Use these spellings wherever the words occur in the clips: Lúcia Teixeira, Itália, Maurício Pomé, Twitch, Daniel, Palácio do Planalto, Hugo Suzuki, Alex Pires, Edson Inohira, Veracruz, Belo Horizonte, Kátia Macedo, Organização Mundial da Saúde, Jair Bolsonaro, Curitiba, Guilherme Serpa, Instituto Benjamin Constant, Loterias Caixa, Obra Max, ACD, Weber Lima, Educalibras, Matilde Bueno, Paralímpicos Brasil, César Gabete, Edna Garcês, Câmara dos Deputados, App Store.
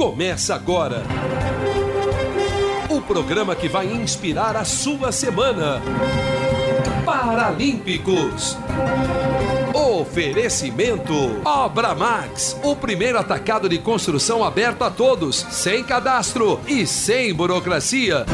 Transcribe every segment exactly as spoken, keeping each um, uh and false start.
Começa agora o programa que vai inspirar a sua semana. Paralímpicos. Oferecimento Obra Max, o primeiro atacado de construção aberto a todos, sem cadastro e sem burocracia.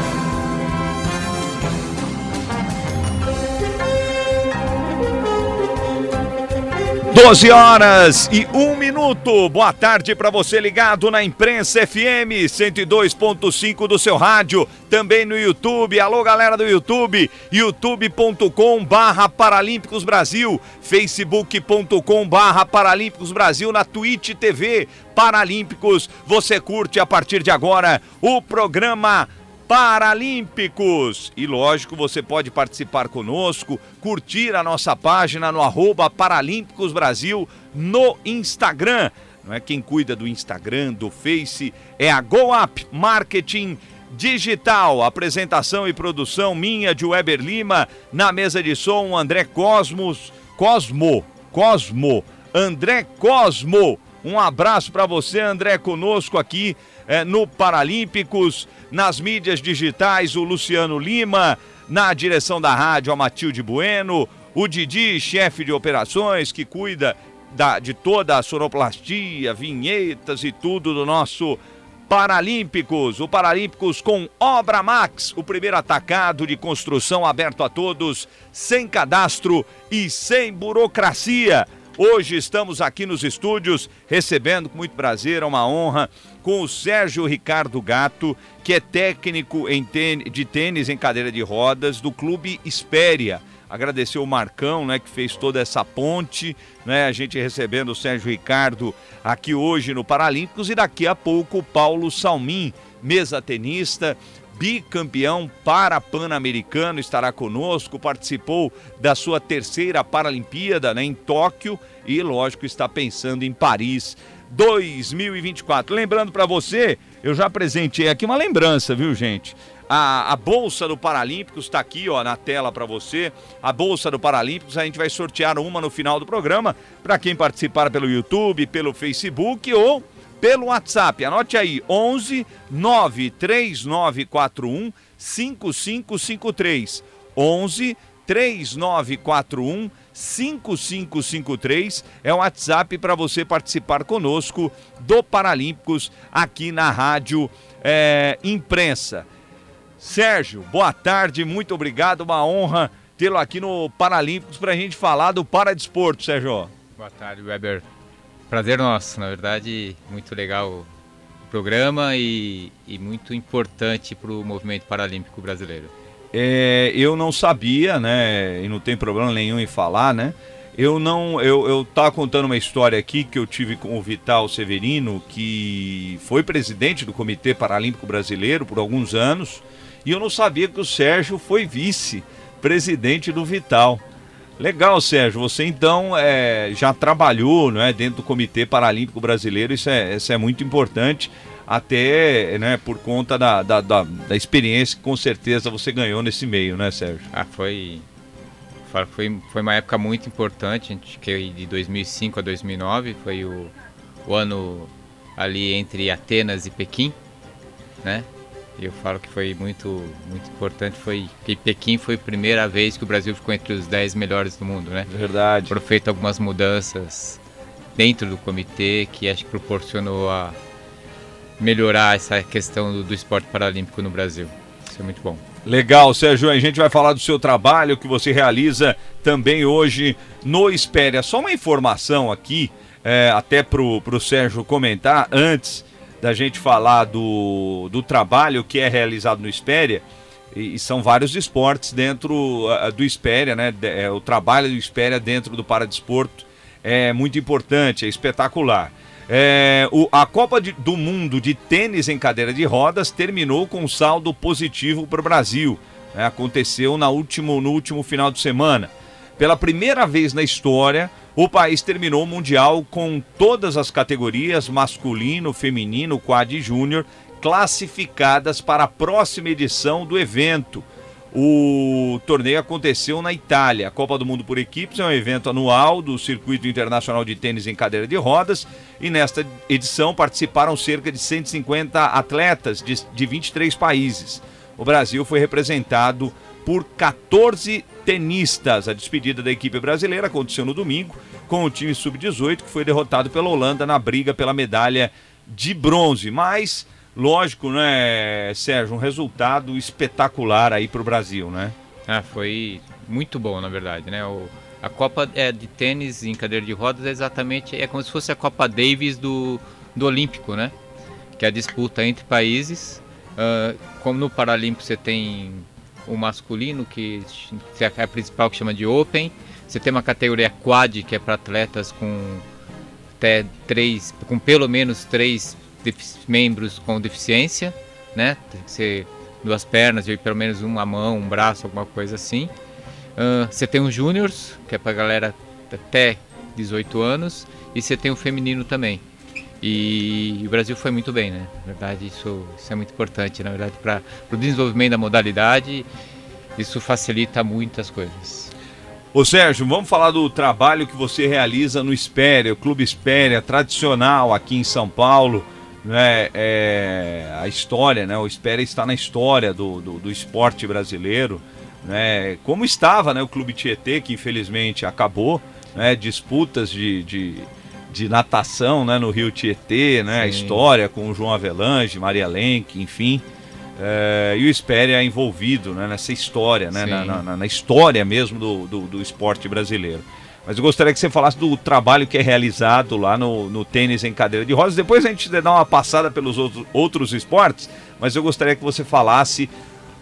doze horas e um minuto. Boa tarde para você ligado na Imprensa F M cento e dois ponto cinco do seu rádio, também no YouTube. Alô, galera do YouTube, youtube ponto com barra Paralímpicos Brasil, facebook ponto com barra Paralímpicos Brasil, na Twitch T V Paralímpicos. Você curte a partir de agora o programa Paralímpicos. E lógico, você pode participar conosco, curtir a nossa página no arroba Paralímpicos Brasil no Instagram. Não é? Quem cuida do Instagram, do Face, é a GoUp Marketing Digital. Apresentação e produção minha, de Weber Lima. Na mesa de som, André Cosmos, Cosmo, Cosmo, André Cosmo. Um abraço para você, André, conosco aqui é, no Paralímpicos. Nas mídias digitais, o Luciano Lima. Na direção da rádio, a Matilde Bueno. O Didi, chefe de operações, que cuida da, de toda a sonoplastia, vinhetas e tudo do nosso Paralímpicos. O Paralímpicos com Obra Max, o primeiro atacado de construção aberto a todos, sem cadastro e sem burocracia. Hoje estamos aqui nos estúdios recebendo com muito prazer, é uma honra, com o Sérgio Ricardo Gatto, que é técnico em tênis, de tênis em cadeira de rodas do Clube Espéria. Agradecer o Marcão, né, que fez toda essa ponte, né, a gente recebendo o Sérgio Ricardo aqui hoje no Paralímpicos. E daqui a pouco o Paulo Salmin, mesa tenista, bicampeão para-pan-americano, estará conosco, participou da sua terceira Paralimpíada, né, em Tóquio, e lógico está pensando em Paris dois mil e vinte e quatro. Lembrando para você, eu já apresentei aqui uma lembrança, viu, gente? A, a Bolsa do Paralímpicos está aqui, ó, na tela para você. A Bolsa do Paralímpicos, a gente vai sortear uma no final do programa para quem participar pelo YouTube, pelo Facebook ou pelo WhatsApp. Anote aí, onze nove três nove quatro um cinco cinco cinco três, onze três nove quatro um cinco cinco cinco três, é o WhatsApp para você participar conosco do Paralímpicos aqui na Rádio é, Imprensa. Sérgio, boa tarde, muito obrigado, uma honra tê-lo aqui no Paralímpicos para a gente falar do paradesporto, Sérgio. Boa tarde, Weber. Prazer nosso, na verdade, muito legal o programa e, e muito importante para o movimento paralímpico brasileiro. É, eu não sabia, né, e não tem problema nenhum em falar, né, eu não, eu, eu tava contando uma história aqui que eu tive com o Vital Severino, que foi presidente do Comitê Paralímpico Brasileiro por alguns anos, e eu não sabia que o Sérgio foi vice-presidente do Vital. Legal, Sérgio. Você, então, é, já trabalhou, né, dentro do Comitê Paralímpico Brasileiro. Isso é, isso é muito importante, até, né, por conta da, da, da, da experiência que, com certeza, você ganhou nesse meio, né, Sérgio? Ah, foi, foi, foi uma época muito importante. A gente, que de dois mil e cinco a dois mil e nove, foi o, o ano ali entre Atenas e Pequim, né? Eu falo que foi muito, muito importante, foi que Pequim foi a primeira vez que o Brasil ficou entre os dez melhores do mundo, né? Verdade. Foram feitas algumas mudanças dentro do comitê que acho que proporcionou a melhorar essa questão do, do esporte paralímpico no Brasil. Isso é muito bom. Legal, Sérgio. A gente vai falar do seu trabalho que você realiza também hoje no Espéria. Só uma informação aqui, é, até para o Sérgio comentar antes da gente falar do, do trabalho que é realizado no Espéria, e, e são vários esportes dentro uh, do Espéria, né? De, é, o trabalho do Espéria dentro do paradesporto é muito importante, é espetacular. É, o, a Copa de, do Mundo de Tênis em Cadeira de Rodas terminou com um saldo positivo para o Brasil. É, aconteceu na último, no último final de semana. Pela primeira vez na história, o país terminou o Mundial com todas as categorias, masculino, feminino, quad e júnior, classificadas para a próxima edição do evento. O torneio aconteceu na Itália. A Copa do Mundo por Equipes é um evento anual do Circuito Internacional de Tênis em Cadeira de Rodas, e nesta edição participaram cerca de cento e cinquenta atletas de, de vinte e três países. O Brasil foi representado por quatorze tenistas. A despedida da equipe brasileira aconteceu no domingo com o time sub dezoito, que foi derrotado pela Holanda na briga pela medalha de bronze. Mas... lógico, né, Sérgio, um resultado espetacular aí para o Brasil, né? Ah, foi muito bom, na verdade, né? O, a Copa é, de Tênis em Cadeira de Rodas é exatamente, é como se fosse a Copa Davis do, do Olímpico, né? Que é a disputa entre países. Uh, como no Paralímpico você tem o masculino, que é a principal, que chama de Open. Você tem uma categoria Quad, que é para atletas com até três, com pelo menos três membros com deficiência, né? Tem que ser duas pernas e pelo menos uma mão, um braço, alguma coisa assim. Uh, você tem os júniors, que é para galera até dezoito anos, e você tem o feminino também. E, e o Brasil foi muito bem, né? Na verdade, isso, isso é muito importante, na verdade, para o desenvolvimento da modalidade. Isso facilita muitas coisas. Ô Sérgio, vamos falar do trabalho que você realiza no Espéria, o Clube Espéria, tradicional aqui em São Paulo. É, é, a história, né? O Espéria está na história do, do, do esporte brasileiro, né? Como estava, né, o Clube Tietê, que infelizmente acabou, né? Disputas de, de, de natação, né, no Rio Tietê, né? A história com o João Avelange, Maria Lenk, enfim, é, e o Espéria é envolvido, né, nessa história, né? na, na, na história mesmo do, do, do esporte brasileiro. Mas eu gostaria que você falasse do trabalho que é realizado lá no, no tênis em cadeira de rodas. Depois a gente dá uma passada pelos outros, outros esportes, mas eu gostaria que você falasse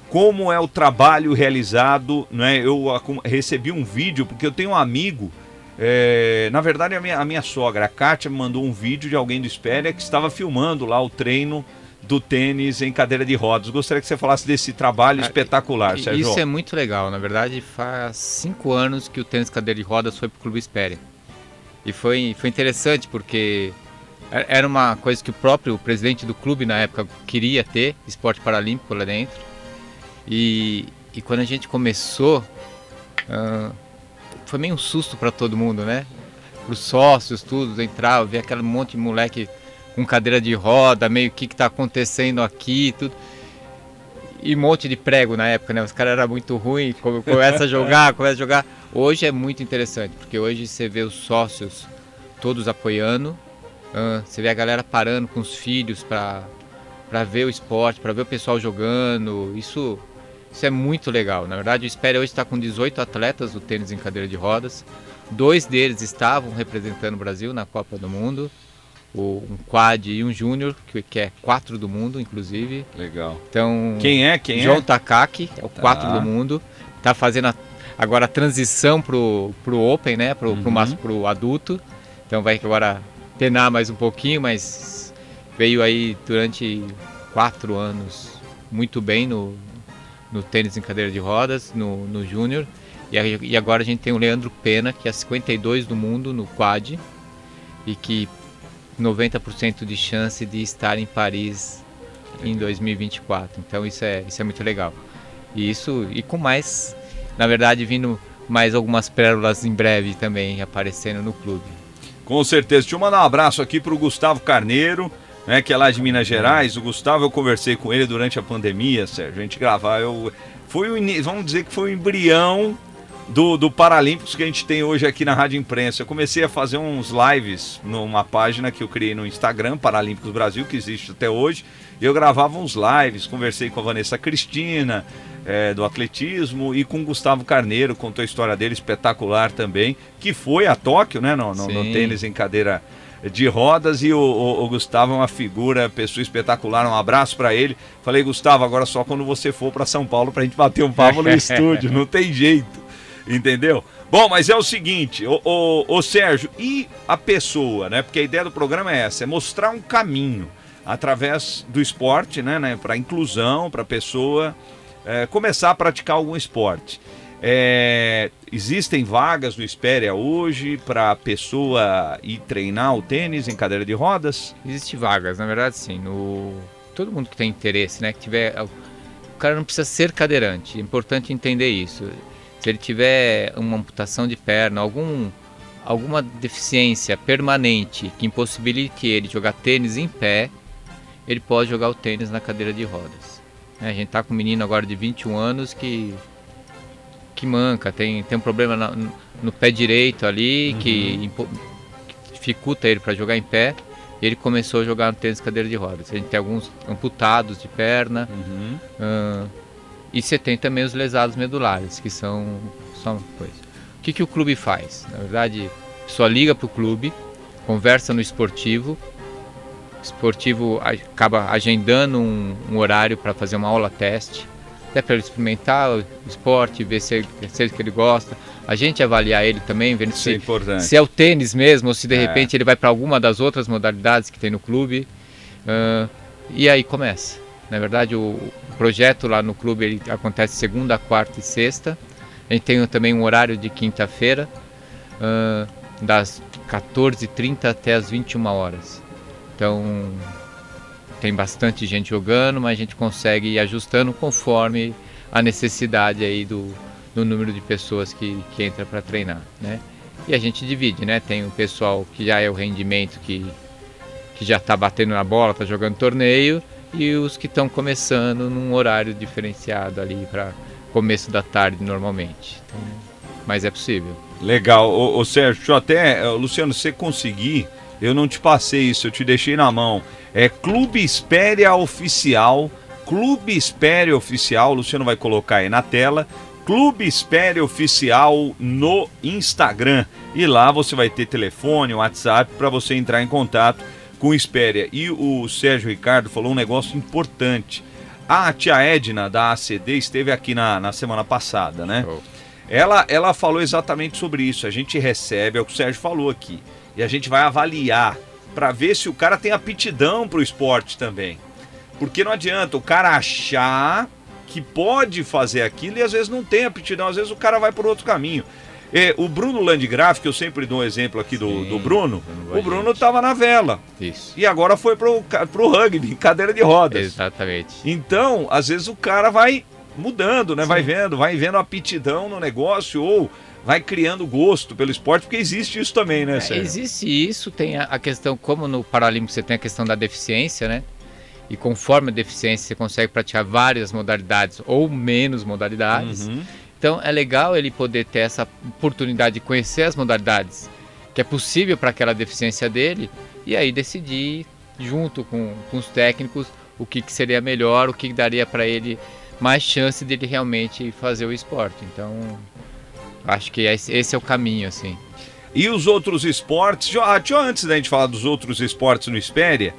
como é o trabalho realizado, né? Eu recebi um vídeo, porque eu tenho um amigo, é, na verdade a minha, a minha sogra, a Kátia, me mandou um vídeo de alguém do Espéria que estava filmando lá o treino do tênis em cadeira de rodas. Gostaria que você falasse desse trabalho espetacular, Sérgio. Isso é muito legal. Na verdade, faz cinco anos que o tênis cadeira de rodas foi para o Clube Espéria. E foi, foi interessante porque era uma coisa que o próprio presidente do clube, na época, queria ter, esporte paralímpico lá dentro. E, e quando a gente começou, uh, foi meio um susto para todo mundo, né? Para os sócios, tudo, entrar, ver aquele monte de moleque com cadeira de roda, meio que que tá acontecendo aqui, tudo. E um monte de prego na época, né? Os caras eram muito ruins, começa a jogar, começa a jogar. Hoje é muito interessante, porque hoje você vê os sócios todos apoiando, uh, você vê a galera parando com os filhos para para ver o esporte, para ver o pessoal jogando. Isso, isso é muito legal. Na verdade, o Espéria hoje está com dezoito atletas do tênis em cadeira de rodas. Dois deles estavam representando o Brasil na Copa do Mundo. Um quad e um júnior, que é quatro do mundo, inclusive. Legal. Então, quem é? Quem João é? Takaki, é o tá. quatro do mundo. Está fazendo a, agora a transição para o Open, né? Para o uhum. adulto. Então vai agora penar mais um pouquinho, mas veio aí durante quatro anos muito bem no, no tênis em cadeira de rodas, no, no júnior. E, e agora a gente tem o Leandro Pena, que é cinquenta e dois do mundo no quad. E que noventa por cento de chance de estar em Paris em dois mil e vinte e quatro. Então isso é, isso é muito legal. E isso, e com mais, na verdade, vindo mais algumas pérolas em breve também aparecendo no clube. Com certeza. Deixa eu mandar um abraço aqui para o Gustavo Carneiro, né, que é lá de Minas Gerais. O Gustavo, eu conversei com ele durante a pandemia, Sérgio. A gente gravar, eu... foi o, vamos dizer que foi o embrião Do, do Paralímpicos que a gente tem hoje aqui na Rádio Imprensa. Eu comecei a fazer uns lives numa página que eu criei no Instagram, Paralímpicos Brasil, que existe até hoje. Eu gravava uns lives, conversei com a Vanessa Cristina, é, do atletismo, e com o Gustavo Carneiro, contou a história dele, espetacular também, que foi a Tóquio, né, no, no, no tênis em cadeira de rodas. E o, o, o Gustavo é uma figura, pessoa espetacular, um abraço para ele. Falei, Gustavo, agora só quando você for para São Paulo pra gente bater um papo no estúdio, não tem jeito. Entendeu? Bom, mas é o seguinte, ô, ô, ô Sérgio, e a pessoa, né? Porque a ideia do programa é essa, é mostrar um caminho através do esporte, né? né para inclusão, para a pessoa é, começar a praticar algum esporte. É, existem vagas no Espéria hoje para a pessoa ir treinar o tênis em cadeira de rodas? Existem vagas, na verdade, sim. No... Todo mundo que tem interesse, né? Que tiver... O cara não precisa ser cadeirante, é importante entender isso. Se ele tiver uma amputação de perna, algum, alguma deficiência permanente que impossibilite ele jogar tênis em pé, ele pode jogar o tênis na cadeira de rodas. A gente está com um menino agora de vinte e um anos que, que manca, tem, tem um problema no, no pé direito ali, uhum. que, que dificulta ele para jogar em pé. Ele começou a jogar no tênis cadeira de rodas. A gente tem alguns amputados de perna, uhum. uh, e você tem também os lesados medulares, que são só uma coisa. O que, que o clube faz? Na verdade, a pessoa liga para o clube, conversa no esportivo, o esportivo acaba agendando um, um horário para fazer uma aula teste, até para ele experimentar o esporte, ver se é, se é que ele gosta. A gente avaliar ele também, vendo se, é se é o tênis mesmo, ou se de é. repente ele vai para alguma das outras modalidades que tem no clube. Uh, e aí começa. Na verdade, o, o projeto lá no clube ele acontece segunda, quarta e sexta. A gente tem também um horário de quinta-feira, uh, das quatorze e trinta até as vinte e uma horas. Então, tem bastante gente jogando, mas a gente consegue ir ajustando conforme a necessidade aí do... no número de pessoas que, que entra para treinar, né? E a gente divide, né? Tem o pessoal que já é o rendimento, que, que já está batendo na bola, está jogando torneio, e os que estão começando num horário diferenciado ali para começo da tarde normalmente. Então, mas é possível. Legal. Ô, ô Sérgio, deixa eu até... Luciano, se você conseguir, eu não te passei isso, eu te deixei na mão. É Clube Espéria Oficial, Clube Espéria Oficial, o Luciano vai colocar aí na tela... Clube Espéria Oficial no Instagram. E lá você vai ter telefone, WhatsApp, para você entrar em contato com o Espéria. E o Sérgio Ricardo falou um negócio importante. A tia Edna, da A C D, esteve aqui na, na semana passada, né? Oh. Ela, ela falou exatamente sobre isso. A gente recebe, é o que o Sérgio falou aqui. E a gente vai avaliar para ver se o cara tem aptidão para o esporte também. Porque não adianta o cara achar... que pode fazer aquilo e às vezes não tem aptidão, às vezes o cara vai por outro caminho. É, o Bruno Landgraf, que eu sempre dou um exemplo aqui do, Sim, do Bruno, o Bruno estava na vela. Isso. E agora foi pro, pro rugby, cadeira de rodas. Exatamente. Então, às vezes o cara vai mudando, né? Sim. Vai vendo, vai vendo aptidão no negócio ou vai criando gosto pelo esporte, porque existe isso também, né, Sérgio? É, existe isso, tem a questão, como no Paralímpico você tem a questão da deficiência, né? E conforme a deficiência você consegue praticar várias modalidades ou menos modalidades. Uhum. Então é legal ele poder ter essa oportunidade de conhecer as modalidades que é possível para aquela deficiência dele e aí decidir junto com, com os técnicos o que, que seria melhor, o que daria para ele mais chance de ele realmente fazer o esporte. Então acho que esse é o caminho, assim. E os outros esportes, já antes da gente falar dos outros esportes no Espéria,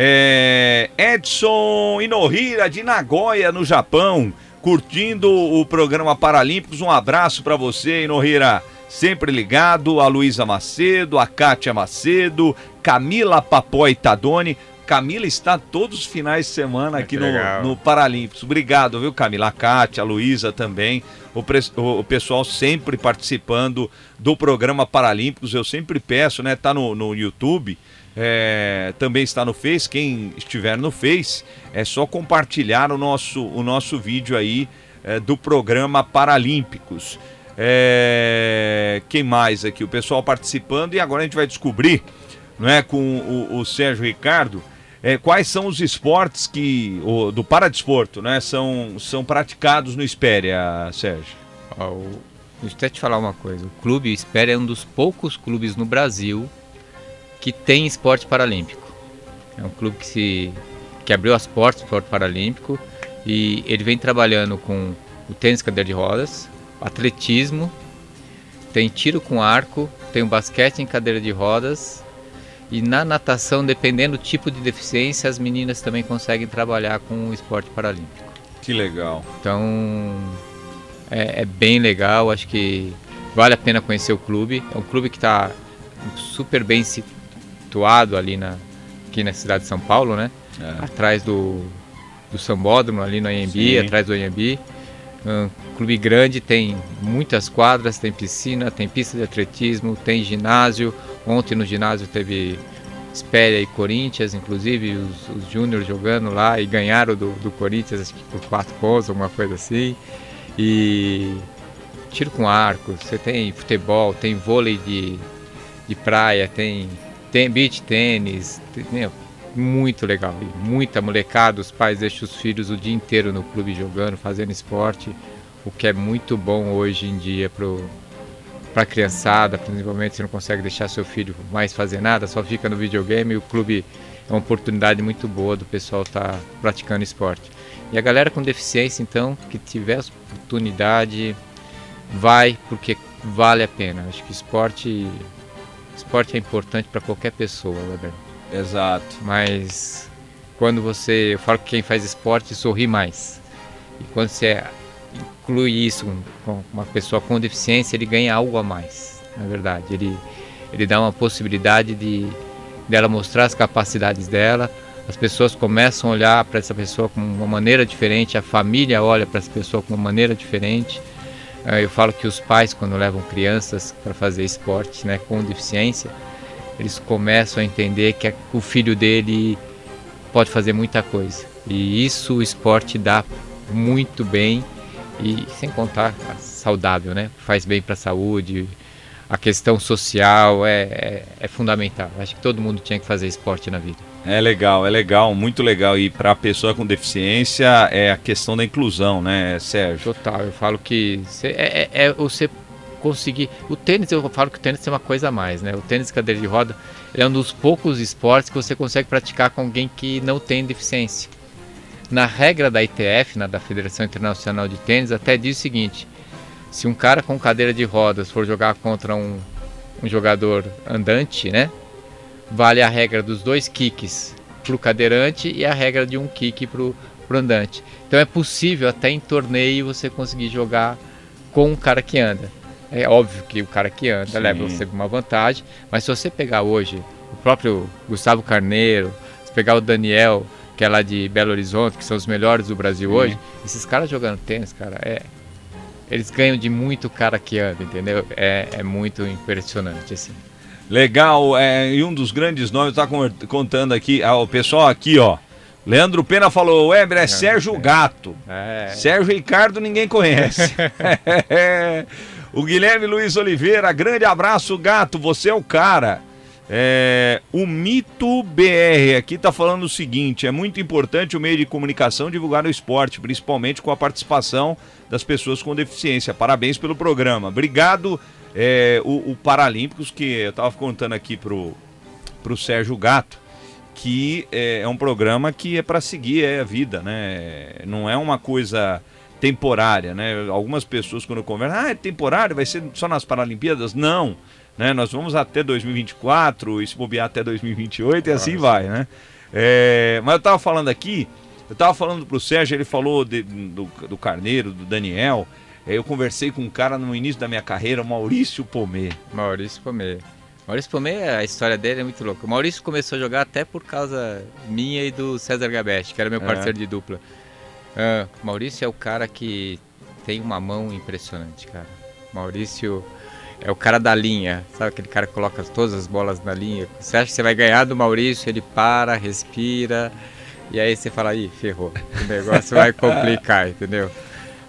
É, Edson Inohira de Nagoya, no Japão, curtindo o programa Paralímpicos. Um abraço para você, Inohira, sempre ligado. A Luísa Macedo, a Kátia Macedo, Camila Papoi Tadoni. Camila está todos os finais de semana aqui no, no Paralímpicos. Obrigado, viu, Camila? A Kátia, a Luísa também. O, pre... o pessoal sempre participando do programa Paralímpicos. Eu sempre peço, né? Tá no, no YouTube. É, também está no Face, quem estiver no Face, é só compartilhar o nosso, o nosso vídeo aí é, do programa Paralímpicos. É, quem mais aqui? O pessoal participando e agora a gente vai descobrir, não é, com o, o Sérgio Ricardo, é, quais são os esportes que, o, do paradesporto, né, são, são praticados no Espéria, Sérgio. Deixa eu até te falar uma coisa, o Clube Espéria é um dos poucos clubes no Brasil que tem esporte paralímpico. É um clube que, se, que abriu as portas do esporte paralímpico e ele vem trabalhando com o tênis cadeira de rodas, atletismo, tem tiro com arco, tem o basquete em cadeira de rodas e na natação, dependendo do tipo de deficiência, as meninas também conseguem trabalhar com o esporte paralímpico. Que legal! Então é, é bem legal, acho que vale a pena conhecer o clube. É um clube que está super bem situado situado ali na, aqui na cidade de São Paulo, né? É. Atrás do, do Sambódromo, ali no Anhembi, Sim. atrás do Anhembi. Um clube grande, tem muitas quadras, tem piscina, tem pista de atletismo, tem ginásio. Ontem no ginásio teve Espéria e Corinthians, inclusive os, os júniores jogando lá e ganharam do, do Corinthians, acho que por quatro pontos, alguma coisa assim. E tiro com arco, você tem futebol, tem vôlei de, de praia, tem, tem beach tênis, tem, meu, muito legal. E muita molecada, os pais deixam os filhos o dia inteiro no clube jogando, fazendo esporte, o que é muito bom hoje em dia pro para a criançada, principalmente. Você não consegue deixar seu filho mais fazer nada, só fica no videogame, e o clube é uma oportunidade muito boa do pessoal estar tá praticando esporte. E a galera com deficiência, então, que tiver oportunidade, vai, porque vale a pena. Acho que esporte, esporte é importante para qualquer pessoa, Weber. Exato. Mas quando você... Eu falo que quem faz esporte sorri mais. E quando você é... inclui isso com uma pessoa com deficiência, ele ganha algo a mais, na verdade. Ele, ele dá uma possibilidade de dela mostrar as capacidades dela. As pessoas começam a olhar para essa pessoa com uma maneira diferente, a família olha para essa pessoa com uma maneira diferente. Eu falo que os pais, quando levam crianças para fazer esporte, né, com deficiência, eles começam a entender que o filho dele pode fazer muita coisa. E isso o esporte dá muito bem. E sem contar saudável, né? Faz bem para a saúde, a questão social é, é, é fundamental. Acho que todo mundo tinha que fazer esporte na vida. É legal, é legal, muito legal. E para a pessoa com deficiência é a questão da inclusão, né, Sérgio? Total, eu falo que cê, é, é você conseguir... O tênis, eu falo que o tênis é uma coisa a mais, né? O tênis cadeira de roda é um dos poucos esportes que você consegue praticar com alguém que não tem deficiência. Na regra da I T F, na, da Federação Internacional de Tênis, até diz o seguinte: se um cara com cadeira de rodas for jogar contra um, um jogador andante, né, vale a regra dos dois kicks para o cadeirante e a regra de um kick para o andante. Então é possível até em torneio você conseguir jogar com um cara que anda. É óbvio que o cara que anda, sim, leva você uma vantagem, mas se você pegar hoje o próprio Gustavo Carneiro, se pegar o Daniel, que é lá de Belo Horizonte, que são os melhores do Brasil, sim, hoje, esses caras jogando tênis, cara, é, eles ganham de muito cara que anda, entendeu? É, é muito impressionante, assim. Legal, é, e um dos grandes nomes, tá contando aqui, ó, o pessoal aqui, ó, Leandro Pena falou: Weber, é Sérgio Gatto, é. Sérgio Ricardo ninguém conhece. O Guilherme Luiz Oliveira: grande abraço, Gatto, você é o cara. É, o Mito B R aqui está falando o seguinte: é muito importante o meio de comunicação divulgar o esporte, principalmente com a participação das pessoas com deficiência. Parabéns pelo programa. Obrigado, é, o, o Paralímpicos, que eu estava contando aqui pro, pro Sérgio Gatto, que é, é um programa que é para seguir é, a vida, né? Não é uma coisa temporária, né? Algumas pessoas, quando conversam, ah, é temporário, vai ser só nas Paralimpíadas? Não. Né, nós vamos até dois mil e vinte e quatro, e se bobear até dois mil e vinte e oito, e assim vai, né? É, mas eu estava falando aqui, eu estava falando para o Sérgio, ele falou de, do, do Carneiro, do Daniel. É, eu conversei com um cara no início da minha carreira, o Maurício Pomé. Maurício Pomé. Maurício Pomé, a história dele é muito louca. O Maurício começou a jogar até por causa minha e do César Gabete, que era meu parceiro é. de dupla. Uh, Maurício é o cara que tem uma mão impressionante, cara. Maurício... é o cara da linha, sabe aquele cara que coloca todas as bolas na linha? Você acha que você vai ganhar do Maurício, ele para, respira, e aí você fala: ih, ferrou, o negócio vai complicar, entendeu?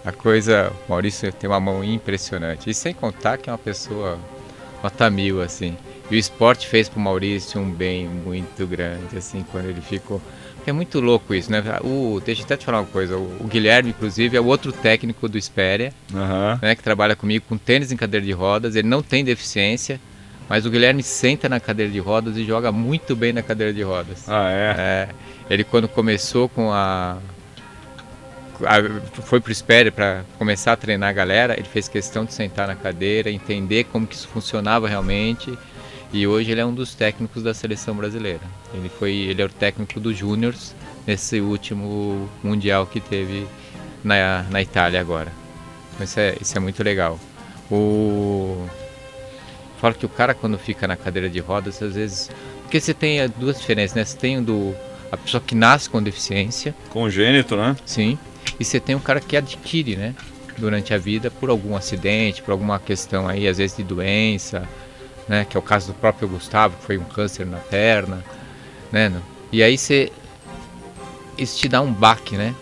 A coisa, o Maurício tem uma mão impressionante, e sem contar que é uma pessoa nota mil, assim. E o esporte fez pro Maurício um bem muito grande, assim, quando ele ficou... É muito louco isso, né? O, deixa eu até te falar uma coisa. O, o Guilherme, inclusive, é o outro técnico do Espéria, uhum, né, que trabalha comigo com tênis em cadeira de rodas. Ele não tem deficiência, mas o Guilherme senta na cadeira de rodas e joga muito bem na cadeira de rodas. Ah, é? É, ele, quando começou com a... a foi pro Espéria para começar a treinar a galera, ele fez questão de sentar na cadeira, entender como que isso funcionava realmente. E hoje ele é um dos técnicos da seleção brasileira. Ele foi, ele é o técnico dos júniors nesse último mundial que teve na, na Itália agora. Então isso é, isso é muito legal. O... Falo que o cara, quando fica na cadeira de rodas, às vezes... Porque você tem duas diferenças, né? Você tem do, a pessoa que nasce com deficiência. Congênito, né? Sim. E você tem um cara que adquire, né? Durante a vida, por algum acidente, por alguma questão aí, às vezes de doença... Né, que é o caso do próprio Gustavo, que foi um câncer na perna. né? E aí você, isso te dá um baque, né?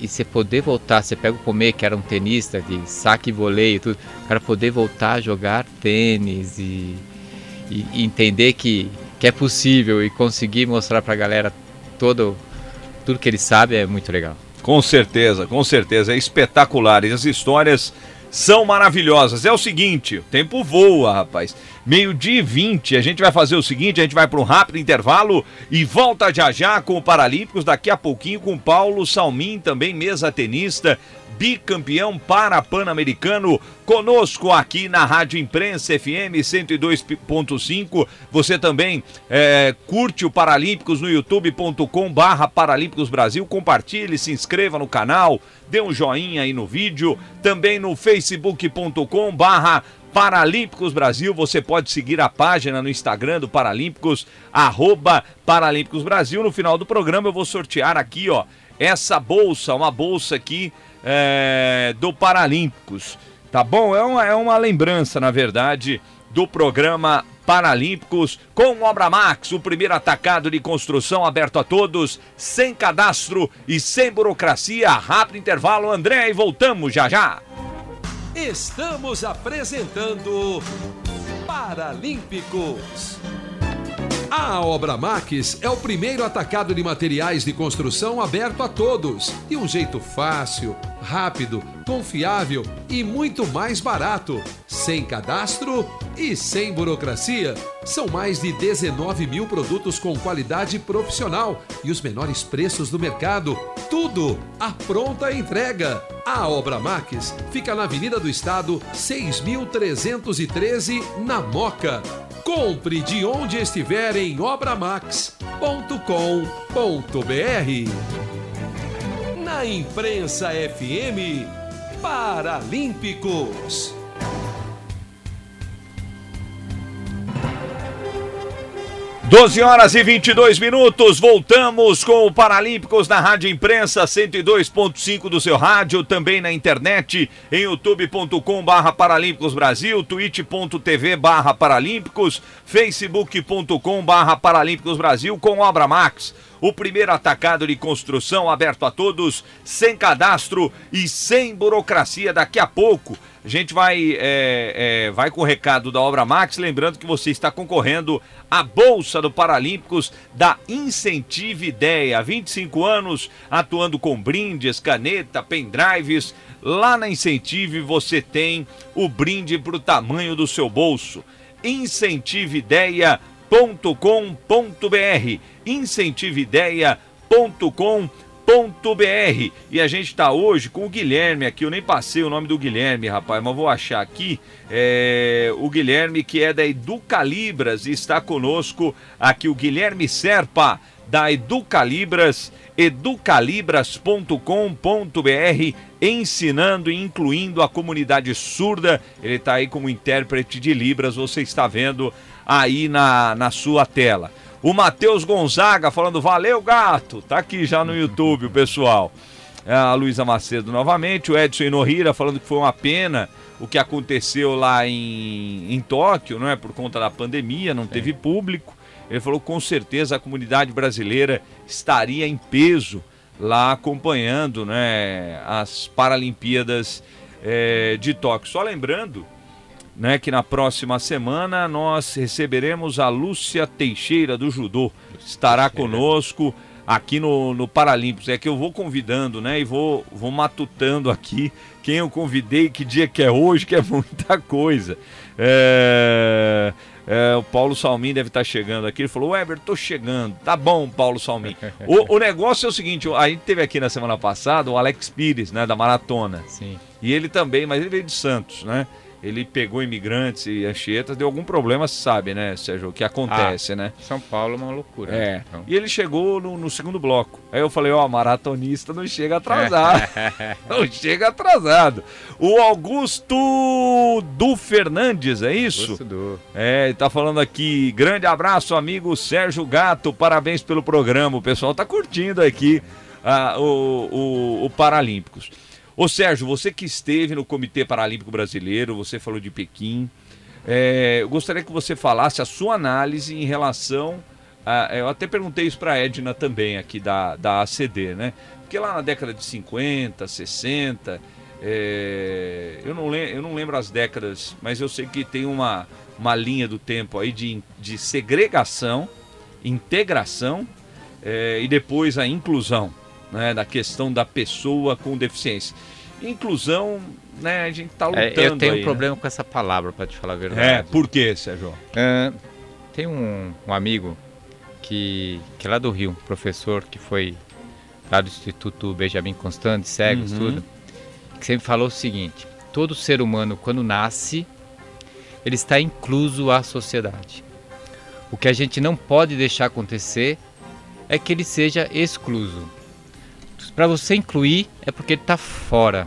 E você poder voltar, você pega o Comer, que era um tenista de saque e voleio e tudo, o cara poder voltar a jogar tênis e, e, e entender que, que é possível e conseguir mostrar pra galera todo, tudo que ele sabe é muito legal. Com certeza, com certeza, é espetacular, e as histórias são maravilhosas. É o seguinte, o tempo voa, rapaz, meio dia e vinte, a gente vai fazer o seguinte, a gente vai para um rápido intervalo e volta já já com o Paralímpicos, daqui a pouquinho com Paulo Salmin, também mesa tenista, bicampeão para pan-americano, conosco aqui na Rádio Imprensa F M cento e dois ponto cinco. Você também é, curte o Paralímpicos no youtube ponto com barra Paralímpicos Brasil, compartilhe, se inscreva no canal, dê um joinha aí no vídeo, também no facebook ponto com barra Paralímpicos Brasil, você pode seguir a página no Instagram do Paralímpicos, arroba Paralímpicos Brasil. No final do programa eu vou sortear aqui, ó, essa bolsa, uma bolsa aqui é, do Paralímpicos, tá bom? É uma, é uma lembrança, na verdade, do programa Paralímpicos com Obra Max, o primeiro atacado de construção aberto a todos, sem cadastro e sem burocracia. Rápido intervalo, André, e voltamos já já. Estamos apresentando Paralímpicos. A Obra Max é o primeiro atacado de materiais de construção aberto a todos, de um jeito fácil, rápido, confiável e muito mais barato. Sem cadastro e sem burocracia. São mais de dezenove mil produtos com qualidade profissional e os menores preços do mercado. Tudo à pronta entrega. A Obra Max fica na Avenida do Estado, seis mil trezentos e treze, na Moca. Compre de onde estiver em obra max ponto com ponto br. Na Imprensa F M, Paralímpicos. doze horas e vinte e dois minutos, voltamos com o Paralímpicos na Rádio Imprensa cento e dois ponto cinco do seu rádio, também na internet em youtube ponto com barra Paralímpicos Brasil, twitch ponto tv barra Paralímpicos, facebook ponto com barra Paralímpicos Brasil, com Obra Max, o primeiro atacado de construção aberto a todos, sem cadastro e sem burocracia. Daqui a pouco a gente vai, é, é, vai com o recado da Obra Max, lembrando que você está concorrendo à Bolsa do Paralímpicos da Incentive Ideia. vinte e cinco anos atuando com brindes, caneta, pendrives. Lá na Incentive você tem o brinde para o tamanho do seu bolso. incentive ideia ponto com ponto br, incentive ideia ponto com ponto br. .br. E a gente tá hoje com o Guilherme aqui, eu nem passei o nome do Guilherme, rapaz, mas vou achar aqui, é, o Guilherme que é da Educalibras, e está conosco aqui o Guilherme Serpa da Educalibras, educalibras ponto com ponto br, ensinando e incluindo a comunidade surda. Ele tá aí como intérprete de Libras, você está vendo aí na, na sua tela. O Matheus Gonzaga falando, valeu Gato, tá aqui já no YouTube o pessoal. A Luísa Macedo novamente, o Edson Inohira falando que foi uma pena o que aconteceu lá em, em Tóquio, não é? Por conta da pandemia, não teve público. Ele falou que com certeza a comunidade brasileira estaria em peso lá acompanhando, né, as Paralimpíadas é, de Tóquio. Só lembrando, né, que na próxima semana nós receberemos a Lúcia Teixeira do Judô, estará conosco aqui no, no Paralímpicos. É que eu vou convidando, né, e vou, vou matutando aqui quem eu convidei, que dia que é hoje, que é muita coisa. É, é, o Paulo Salmin deve estar chegando aqui, ele falou, Weber, tô chegando, tá bom Paulo Salmin. o, o negócio é o seguinte, a gente teve aqui na semana passada o Alex Pires, né, da Maratona. Sim. E ele também, mas ele veio de Santos, né? Ele pegou imigrantes e anchieta, deu algum problema, você sabe, né, Sérgio? O que acontece, ah, né? São Paulo é uma loucura. É. Né? Então... E ele chegou no, no segundo bloco. Aí eu falei, ó, oh, maratonista não chega atrasado. Não chega atrasado. O Augusto Du Fernandes, é isso? Augusto Du. É, ele tá falando aqui, grande abraço, amigo Sérgio Gatto, parabéns pelo programa. O pessoal tá curtindo aqui uh, o, o, o Paralímpicos. Ô Sérgio, você que esteve no Comitê Paralímpico Brasileiro, você falou de Pequim, é, eu gostaria que você falasse a sua análise em relação Ah, eu até perguntei isso para a Edna também, aqui da, da A C D, né? Porque lá na década de cinquenta, sessenta, é, eu, não lembro, eu não lembro as décadas, mas eu sei que tem uma, uma linha do tempo aí de, de segregação, integração é, e depois a inclusão, né? Da questão da pessoa com deficiência. Inclusão, né? A gente está lutando. É, eu tenho aí, um problema, né, com essa palavra, para te falar a verdade. É, por quê, Sérgio? É, tem um, um amigo... Que, que lá do Rio, professor que foi lá do Instituto Benjamin Constant, cegos, uhum, tudo, que sempre falou o seguinte: todo ser humano, quando nasce, ele está incluso à sociedade. O que a gente não pode deixar acontecer é que ele seja excluso. Para você incluir, é porque ele está fora.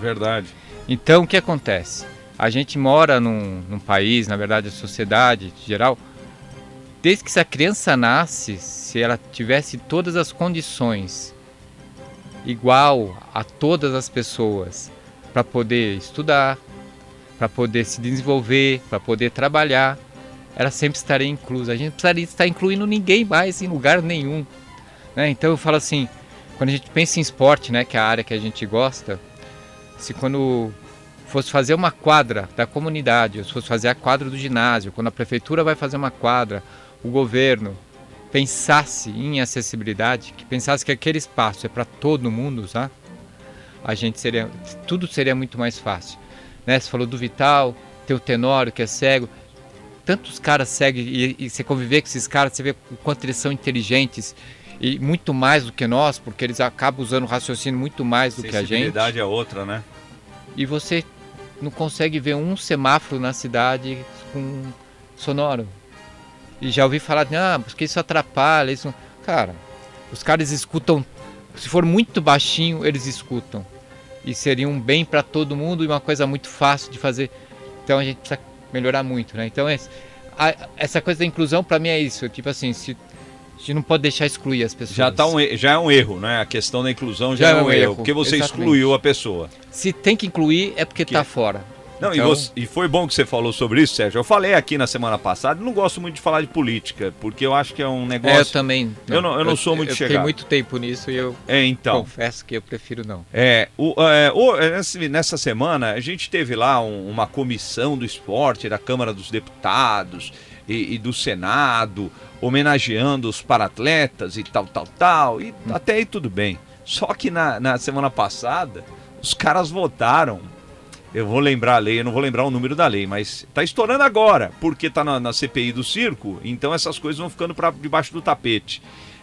Verdade. Então, o que acontece? A gente mora num, num país, na verdade, a sociedade em geral... Desde que essa criança nasce, se ela tivesse todas as condições igual a todas as pessoas para poder estudar, para poder se desenvolver, para poder trabalhar, ela sempre estaria inclusa. A gente não precisaria estar incluindo ninguém mais em lugar nenhum, né? Então eu falo assim, quando a gente pensa em esporte, né, que é a área que a gente gosta, se quando... fosse fazer uma quadra da comunidade, se fosse fazer a quadra do ginásio, quando a prefeitura vai fazer uma quadra, o governo pensasse em acessibilidade, que pensasse que aquele espaço é para todo mundo usar, a gente seria, tudo seria muito mais fácil, né? Você falou do Vital, tem o Tenório que é cego, tantos caras cegos, e, e você conviver com esses caras, você vê o quanto eles são inteligentes, e muito mais do que nós, porque eles acabam usando o raciocínio muito mais do que a gente. A sensibilidade é outra, né? E você não consegue ver um semáforo na cidade com sonoro. E já ouvi falar, ah, porque isso atrapalha, isso... Cara, os caras escutam, se for muito baixinho, eles escutam. E seria um bem para todo mundo e uma coisa muito fácil de fazer. Então a gente precisa melhorar muito, né? Então essa coisa da inclusão para mim é isso, tipo assim, se... a gente não pode deixar excluir as pessoas. Já, tá um, já é um erro, né? A questão da inclusão já, já é um erro, erro. Porque você, exatamente, excluiu a pessoa. Se tem que incluir, é porque está que... fora. Não, então... e, você, e foi bom que você falou sobre isso, Sérgio. Eu falei aqui na semana passada, não gosto muito de falar de política, porque eu acho que é um negócio... É, eu também. Não. Eu, não, eu, eu não sou muito eu, chegado. Eu tenho muito tempo nisso e eu é, então. confesso que eu prefiro não. É, o, é o, nessa semana, a gente teve lá um, uma comissão do esporte, da Câmara dos Deputados... E, e do Senado, homenageando os paratletas e tal, tal, tal, e até aí tudo bem. Só que na, na semana passada, os caras votaram, eu vou lembrar a lei, eu não vou lembrar o número da lei, mas tá estourando agora, porque tá na, na C P I do circo, então essas coisas vão ficando para debaixo do tapete.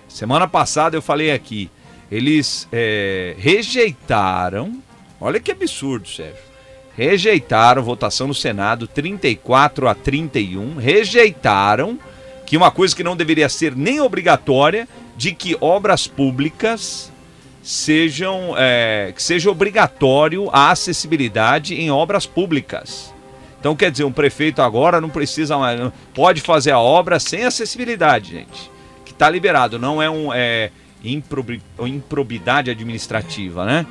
Semana passada eu falei aqui, eles é, rejeitaram, olha que absurdo, Sérgio. Rejeitaram, votação no Senado, trinta e quatro a trinta e um, rejeitaram que uma coisa que não deveria ser nem obrigatória, de que obras públicas sejam, é, que seja obrigatório a acessibilidade em obras públicas. Então quer dizer, um prefeito agora não precisa mais, não, pode fazer a obra sem acessibilidade, gente, que está liberado, não é um é, improbidade administrativa, né?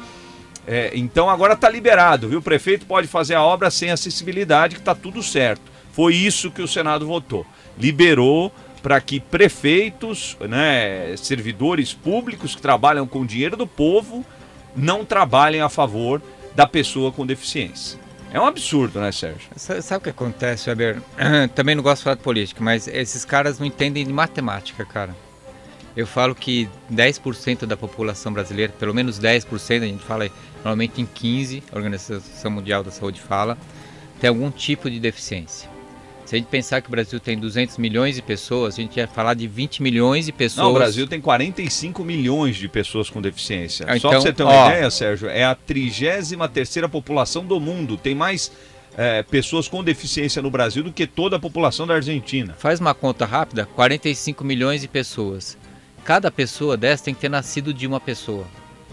É, então agora está liberado, viu? O prefeito pode fazer a obra sem acessibilidade, que está tudo certo. Foi isso que o Senado votou. Liberou para que prefeitos, né, servidores públicos que trabalham com o dinheiro do povo, não trabalhem a favor da pessoa com deficiência. É um absurdo, né, Sérgio? Sabe o que acontece, Weber? Também não gosto de falar de política, mas esses caras não entendem de matemática, cara. Eu falo que dez por cento da população brasileira, pelo menos dez por cento, a gente fala normalmente em quinze por cento, a Organização Mundial da Saúde fala, tem algum tipo de deficiência. Se a gente pensar que o Brasil tem duzentos milhões de pessoas, a gente ia falar de vinte milhões de pessoas. Não, o Brasil tem quarenta e cinco milhões de pessoas com deficiência. Então, só para você ter uma ó, ideia, Sérgio, é a trigésima terceira população do mundo, tem mais... É, pessoas com deficiência no Brasil do que toda a população da Argentina. Faz uma conta rápida, quarenta e cinco milhões de pessoas. Cada pessoa dessa tem que ter nascido de uma pessoa,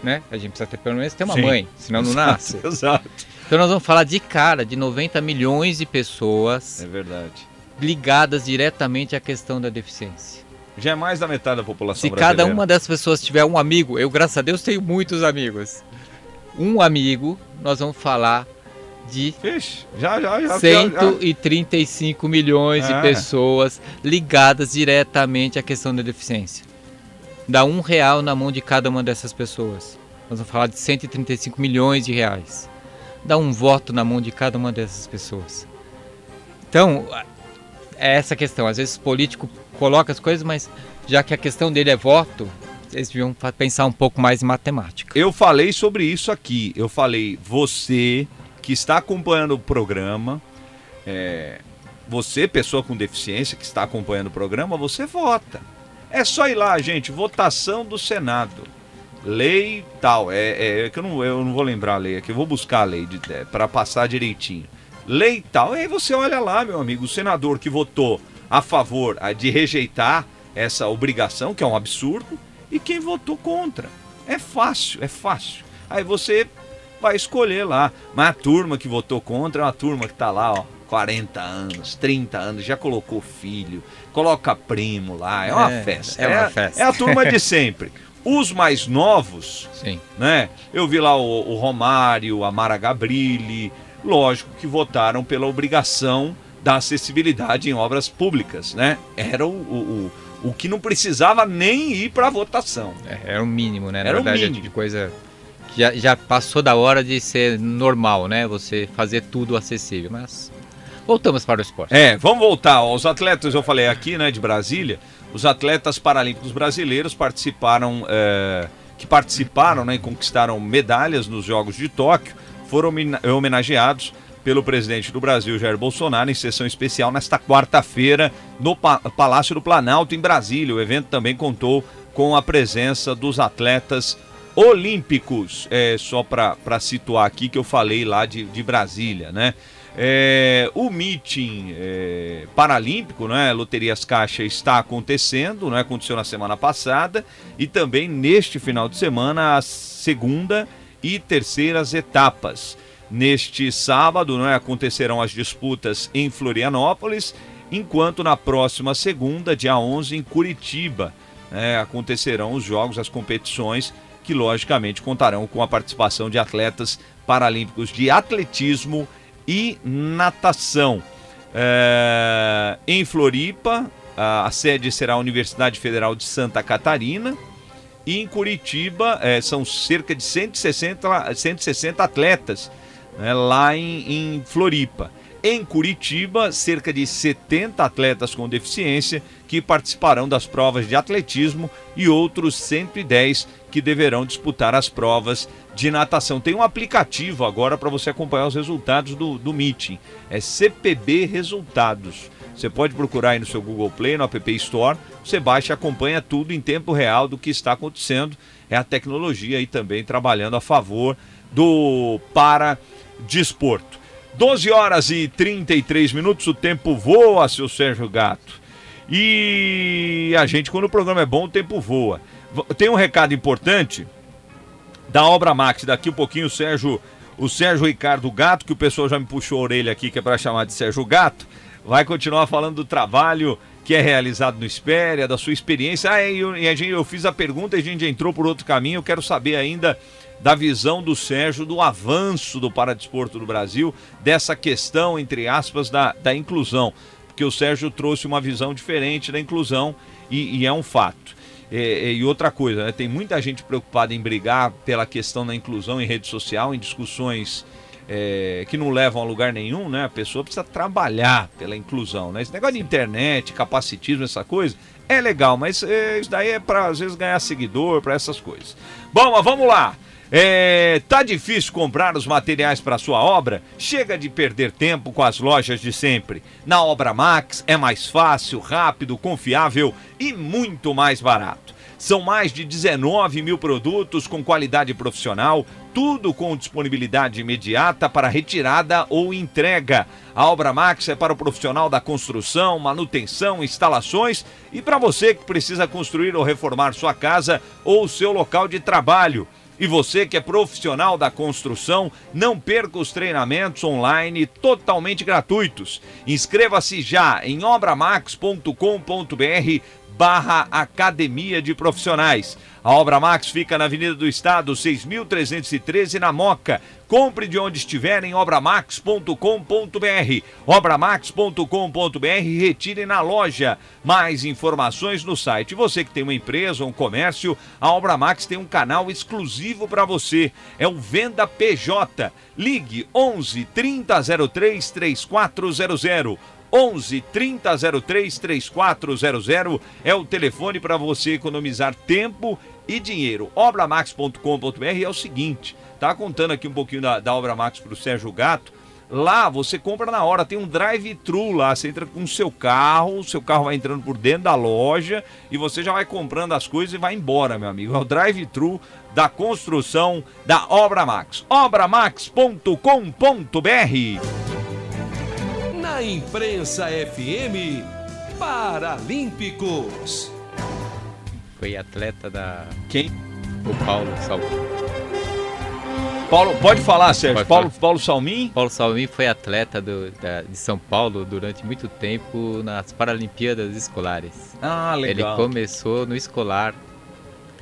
né? A gente precisa ter pelo menos ter uma, sim, mãe, senão não, exato, nasce. Exato. Então nós vamos falar de cara de noventa milhões de pessoas, é verdade, ligadas diretamente à questão da deficiência. Já é mais da metade da população brasileira. Se cada uma dessas pessoas tiver um amigo, eu, graças a Deus, tenho muitos amigos. Um amigo, nós vamos falar de Ixi, já, já, já, cento e trinta e cinco já, já. milhões é. de pessoas ligadas diretamente à questão da deficiência. Dá um real na mão de cada uma dessas pessoas. Nós vamos falar de cento e trinta e cinco milhões de reais. Dá um voto na mão de cada uma dessas pessoas. Então, é essa questão. Às vezes o político coloca as coisas, mas já que a questão dele é voto, eles deviam pensar um pouco mais em matemática. Eu falei sobre isso aqui. Eu falei, você que está acompanhando o programa, é, você, pessoa com deficiência que está acompanhando o programa, você vota. É só ir lá, gente, votação do Senado, lei tal, é, é que eu não, eu não vou lembrar a lei aqui, eu vou buscar a lei é, para passar direitinho, lei tal, e aí você olha lá, meu amigo, o senador que votou a favor de rejeitar essa obrigação, que é um absurdo, e quem votou contra, é fácil, é fácil, aí você vai escolher lá, mas a turma que votou contra é uma turma que tá lá, ó, quarenta anos, trinta anos, já colocou filho, coloca primo lá, é uma é, festa. É, é, uma festa. É, a, é a turma de sempre. Os mais novos, sim, né? Eu vi lá o, o Romário, a Mara Gabrilli, lógico que votaram pela obrigação da acessibilidade em obras públicas, né? Era o, o, o, o que não precisava nem ir para a votação. É, era o mínimo, né? Na era verdade, o mínimo. É de coisa... que já, já passou da hora de ser normal, né? Você fazer tudo acessível, mas... Voltamos para o esporte. É, vamos voltar. Os atletas, eu falei aqui, né, de Brasília, os atletas paralímpicos brasileiros participaram, é, que participaram, né, e conquistaram medalhas nos Jogos de Tóquio, foram homenageados pelo presidente do Brasil, Jair Bolsonaro, em sessão especial nesta quarta-feira no Palácio do Planalto, em Brasília. O evento também contou com a presença dos atletas olímpicos. É, só para situar aqui que eu falei lá de, de Brasília, né? É, o meeting é, paralímpico, né, Loterias Caixa, está acontecendo, né, aconteceu na semana passada e também neste final de semana a segunda e terceiras etapas. Neste sábado, né, acontecerão as disputas em Florianópolis, enquanto na próxima segunda, dia onze, em Curitiba, né, acontecerão os jogos, as competições que logicamente contarão com a participação de atletas paralímpicos de atletismo e natação. É, em Floripa, a, a sede será a Universidade Federal de Santa Catarina. E em Curitiba, é, são cerca de cento e sessenta atletas, né, lá em, em Floripa. Em Curitiba, cerca de setenta atletas com deficiência que participarão das provas de atletismo e outros cento e dez que deverão disputar as provas de natação. Tem um aplicativo agora para você acompanhar os resultados do, do meeting. É C P B Resultados. Você pode procurar aí no seu Google Play, no App Store. Você baixa e acompanha tudo em tempo real do que está acontecendo. É a tecnologia aí também trabalhando a favor do paradesporto. doze horas e trinta e três minutos, o tempo voa, seu Sérgio Gatto. E a gente, quando o programa é bom, o tempo voa. Tem um recado importante da Obra Max. Daqui um pouquinho o Sérgio, o Sérgio Ricardo Gatto, que o pessoal já me puxou a orelha aqui, que é para chamar de Sérgio Gatto, vai continuar falando do trabalho que é realizado no Espéria, da sua experiência. Ah, e eu, eu fiz a pergunta e a gente entrou por outro caminho. Eu quero saber ainda da visão do Sérgio, do avanço do paradesporto do Brasil, dessa questão, entre aspas, da, da inclusão, porque o Sérgio trouxe uma visão diferente da inclusão e, e é um fato. É, e outra coisa, né, tem muita gente preocupada em brigar pela questão da inclusão em rede social, em discussões é, que não levam a lugar nenhum, né? A pessoa precisa trabalhar pela inclusão, né? Esse negócio de internet, capacitismo, essa coisa... É legal, mas é, isso daí é para, às vezes, ganhar seguidor, para essas coisas. Bom, mas vamos lá. É, tá difícil comprar os materiais para sua obra? Chega de perder tempo com as lojas de sempre. Na Obra Max é mais fácil, rápido, confiável e muito mais barato. São mais de dezenove mil produtos com qualidade profissional, tudo com disponibilidade imediata para retirada ou entrega. A Obra Max é para o profissional da construção, manutenção, instalações e para você que precisa construir ou reformar sua casa ou seu local de trabalho. E você que é profissional da construção, não perca os treinamentos online totalmente gratuitos. Inscreva-se já em obramax ponto com ponto br barra Academia de Profissionais. A Obra Max fica na Avenida do Estado, seis mil trezentos e treze, na Moca. Compre de onde estiver em obra max ponto com ponto br. obra max ponto com ponto br, retire na loja. Mais informações no site. Você que tem uma empresa ou um comércio, a Obra Max tem um canal exclusivo para você. É o Venda P J. Ligue onze, trinta, zero três, três quatro zero zero. onze, trinta, zero três, três quatro zero zero é o telefone para você economizar tempo e dinheiro. obra max ponto com ponto br é o seguinte, tá contando aqui um pouquinho da, da Obra Max para o Sérgio Gatto. Lá você compra na hora, tem um drive-thru lá, você entra com o seu carro, o seu carro vai entrando por dentro da loja e você já vai comprando as coisas e vai embora, meu amigo. É o drive-thru da construção da Obra Max. obra max ponto com ponto br. Na Imprensa F M, Paralímpicos. Foi atleta da... Quem? O Paulo Salmin. Paulo, pode falar, Sérgio. Pode, Paulo, Paulo Salmin? Paulo Salmin foi atleta do, da, de São Paulo durante muito tempo nas Paralimpíadas Escolares. Ah, legal. Ele começou no escolar.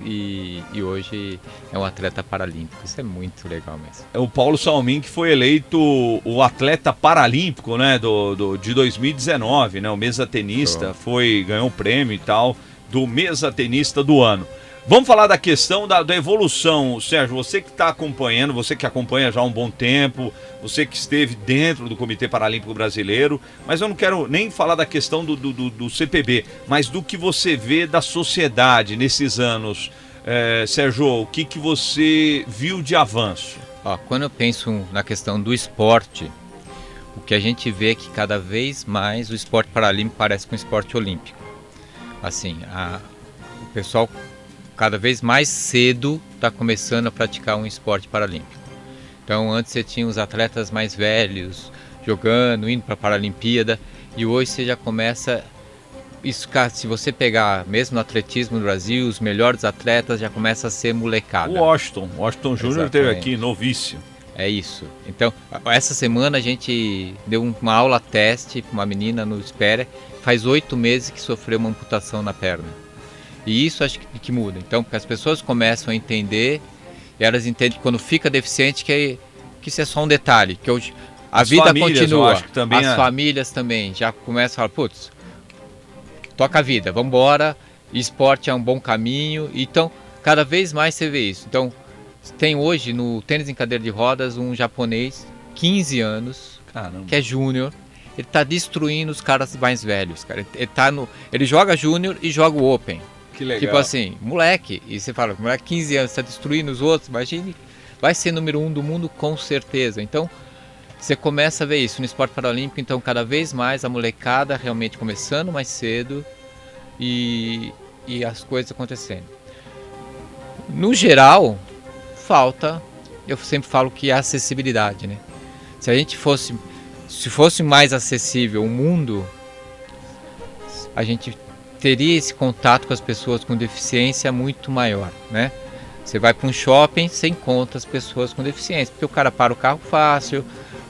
E, e hoje é um atleta paralímpico. Isso é muito legal mesmo. É o Paulo Salmin que foi eleito o atleta paralímpico, né, do, do, de dois mil e dezenove, né, o mesa-tenista, foi, ganhou o prêmio e tal, do mesa-tenista do ano. Vamos falar da questão da, da evolução, Sérgio, você que está acompanhando, você que acompanha já há um bom tempo, você que esteve dentro do Comitê Paralímpico Brasileiro, mas eu não quero nem falar da questão do, do, do C P B, mas do que você vê da sociedade nesses anos. É, Sérgio, o que, que você viu de avanço? Ó, quando eu penso na questão do esporte, o que a gente vê é que cada vez mais o esporte paralímpico parece com o esporte olímpico. Assim, a, o pessoal... cada vez mais cedo está começando a praticar um esporte paralímpico. Então antes você tinha os atletas mais velhos jogando, indo para a Paralimpíada, e hoje você já começa, isso, se você pegar mesmo no atletismo do Brasil, os melhores atletas já começa a ser molecada. O Washington, Washington Júnior esteve aqui, novício. É isso. Então essa semana a gente deu uma aula teste para uma menina no Espéria, faz oito meses que sofreu uma amputação na perna. E isso acho que, que muda. Então, porque as pessoas começam a entender, e elas entendem que quando fica deficiente que, que isso é só um detalhe, que hoje a as vida continua. Acho que também as é... famílias também já começam a falar, putz, toca a vida, vamos embora, esporte é um bom caminho. Então, cada vez mais você vê isso. Então, tem hoje no tênis em cadeira de rodas um japonês, quinze anos, caramba, que é júnior. Ele está destruindo os caras mais velhos, cara. Ele, tá no, ele joga júnior e joga o Open. Que legal. Tipo assim, moleque, e você fala, moleque, quinze anos, está destruindo os outros, imagine, vai ser número um do mundo com certeza. Então, você começa a ver isso no esporte paralímpico, então cada vez mais a molecada realmente começando mais cedo e, e as coisas acontecendo. No geral, falta, eu sempre falo que é a acessibilidade, né? Se a gente fosse, se fosse mais acessível o mundo, a gente teria esse contato com as pessoas com deficiência muito maior, né? Você vai para um shopping, você encontra as pessoas com deficiência, porque o cara para o carro fácil,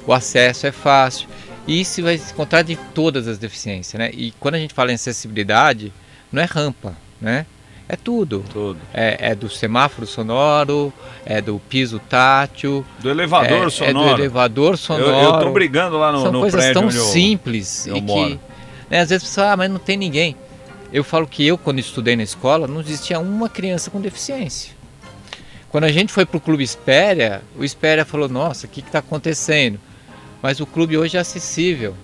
o acesso é fácil, e isso vai se encontrar de todas as deficiências, né? E quando a gente fala em acessibilidade, não é rampa, né? É tudo. tudo. É, é do semáforo sonoro, é do piso tátil. Do elevador é, sonoro. É do elevador sonoro. Eu, eu tô brigando lá no, São no prédio. São coisas tão simples eu, eu e moro. Que, né, às vezes você fala, ah, mas não tem ninguém. Eu falo que eu, quando estudei na escola, não existia uma criança com deficiência. Quando a gente foi para o Clube Espéria, o Espéria falou, nossa, o que está acontecendo? Mas o clube hoje é acessível.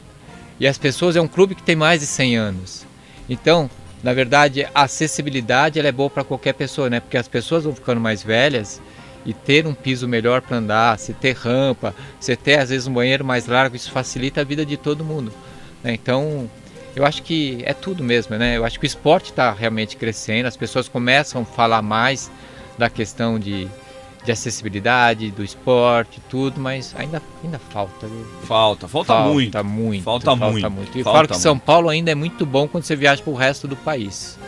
E as pessoas, é um clube que tem mais de cem anos. Então, na verdade, a acessibilidade ela é boa para qualquer pessoa, né? Porque as pessoas vão ficando mais velhas e ter um piso melhor para andar, se ter rampa, se ter, às vezes, um banheiro mais largo, isso facilita a vida de todo mundo, né? Então... eu acho que é tudo mesmo, né? Eu acho que o esporte está realmente crescendo, as pessoas começam a falar mais da questão de, de acessibilidade, do esporte, tudo, mas ainda, ainda falta. Falta, falta, falta muito. muito. Falta, falta muito. muito. Eu falta falo que muito. São Paulo ainda é muito bom quando você viaja para o resto do país,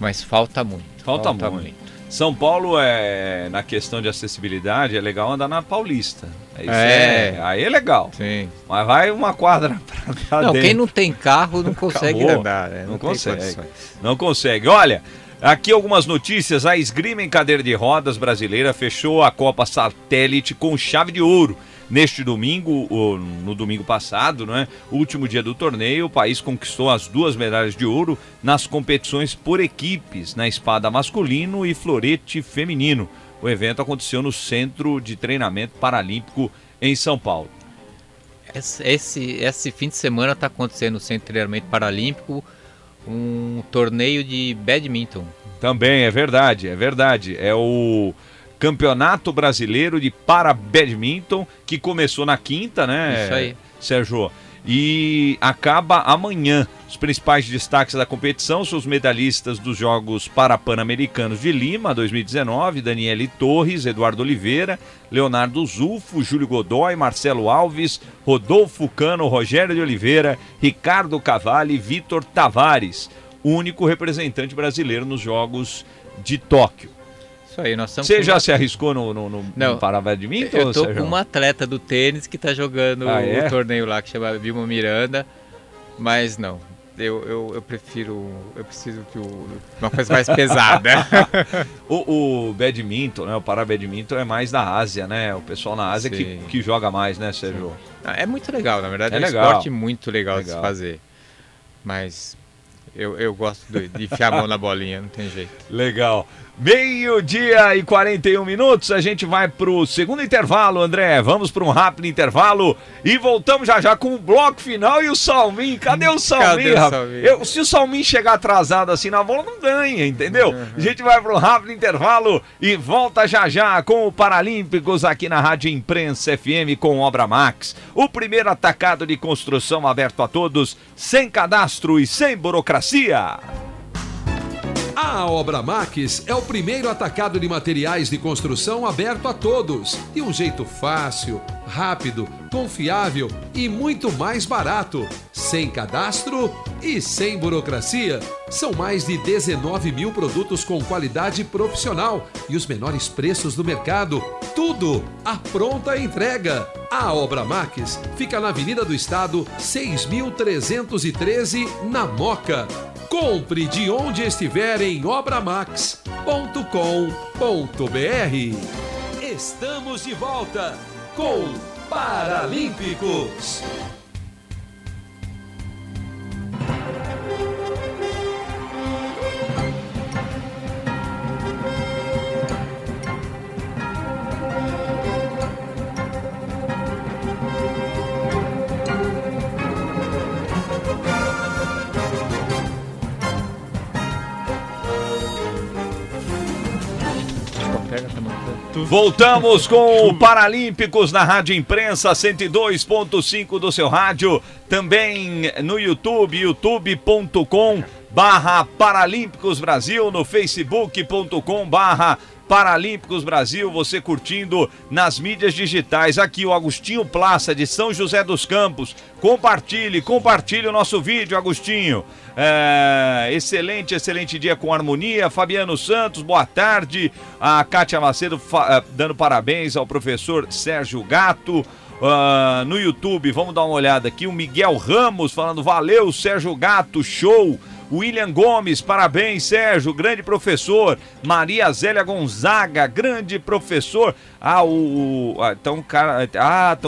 mas falta muito. Falta, falta muito. muito. São Paulo, é, na questão de acessibilidade, é legal andar na Paulista. Isso é. É, aí é legal. Sim. Mas vai uma quadra pra lá não, dentro. Quem não tem carro não consegue Acabou. andar. Né? Não, não consegue. Não consegue. Olha, aqui algumas notícias. A esgrima em cadeira de rodas brasileira fechou a Copa Satélite com chave de ouro. Neste domingo, ou no domingo passado, né, último dia do torneio, o país conquistou as duas medalhas de ouro nas competições por equipes, na espada masculino e florete feminino. O evento aconteceu no Centro de Treinamento Paralímpico em São Paulo. Esse, esse fim de semana está acontecendo no Centro de Treinamento Paralímpico um torneio de badminton. Também, é verdade, é verdade. É o... Campeonato Brasileiro de Parabadminton, que começou na quinta, né, Isso aí. Sérgio? E acaba amanhã. Os principais destaques da competição são os medalhistas dos Jogos Parapan-Americanos de Lima, dois mil e dezenove, Daniel Torres, Eduardo Oliveira, Leonardo Zulfo, Júlio Godoy, Marcelo Alves, Rodolfo Cano, Rogério de Oliveira, Ricardo Cavalli e Vitor Tavares, único representante brasileiro nos Jogos de Tóquio. Aí, nós Você já uma... se arriscou no, no, no, no Parabadminton? Eu tô com uma atleta do tênis que tá jogando ah, o é? torneio lá, que chama Vilma Miranda, mas não, eu, eu, eu prefiro, eu preciso que o, uma coisa mais pesada. o, o badminton, né, o Parabadminton é mais da Ásia, né, o pessoal na Ásia que, que joga mais, né, Sérgio? Não, é muito legal, na verdade, é, é um legal. esporte muito legal, legal de se fazer, mas... Eu, eu gosto de enfiar a mão na bolinha, não tem jeito. Legal. Meio-dia e quarenta e um minutos, a gente vai para o segundo intervalo, André. Vamos para um rápido intervalo e voltamos já já com o bloco final e o Salmin. Cadê o Salmin? Cadê o Salmin? Eu, se o Salmin chegar atrasado assim na bola, não ganha, entendeu? Uhum. A gente vai para um rápido intervalo e volta já já com o Paralímpicos aqui na Rádio Imprensa F M com Obra Max. O primeiro atacado de construção aberto a todos, sem cadastro e sem burocracia. A Obra Max é o primeiro atacado de materiais de construção aberto a todos, de um jeito fácil, rápido, confiável e muito mais barato. Sem cadastro e sem burocracia. São mais de dezenove mil produtos com qualidade profissional e os menores preços do mercado. Tudo à pronta entrega. A Obra Max fica na Avenida do Estado, seis mil trezentos e treze, na Moca. Compre de onde estiver em obra max ponto com ponto br. Estamos de volta com Paralímpicos. Voltamos com o Paralímpicos na Rádio Imprensa cento e dois ponto cinco do seu rádio, também no YouTube, youtube ponto com barra Paralímpicos Brasil, no facebook ponto com barra Paralímpicos Brasil, você curtindo nas mídias digitais. Aqui o Agostinho Plaça de São José dos Campos, compartilhe, compartilhe o nosso vídeo, Agostinho. É, excelente, excelente dia com harmonia. Fabiano Santos, boa tarde. A Kátia Macedo dando parabéns ao professor Sérgio Gatto. Uh, no YouTube, vamos dar uma olhada aqui, o Miguel Ramos falando, valeu Sérgio Gatto, show. William Gomes, parabéns Sérgio, grande professor. Maria Zélia Gonzaga, grande professor. Ah, o... Estão ah, ah,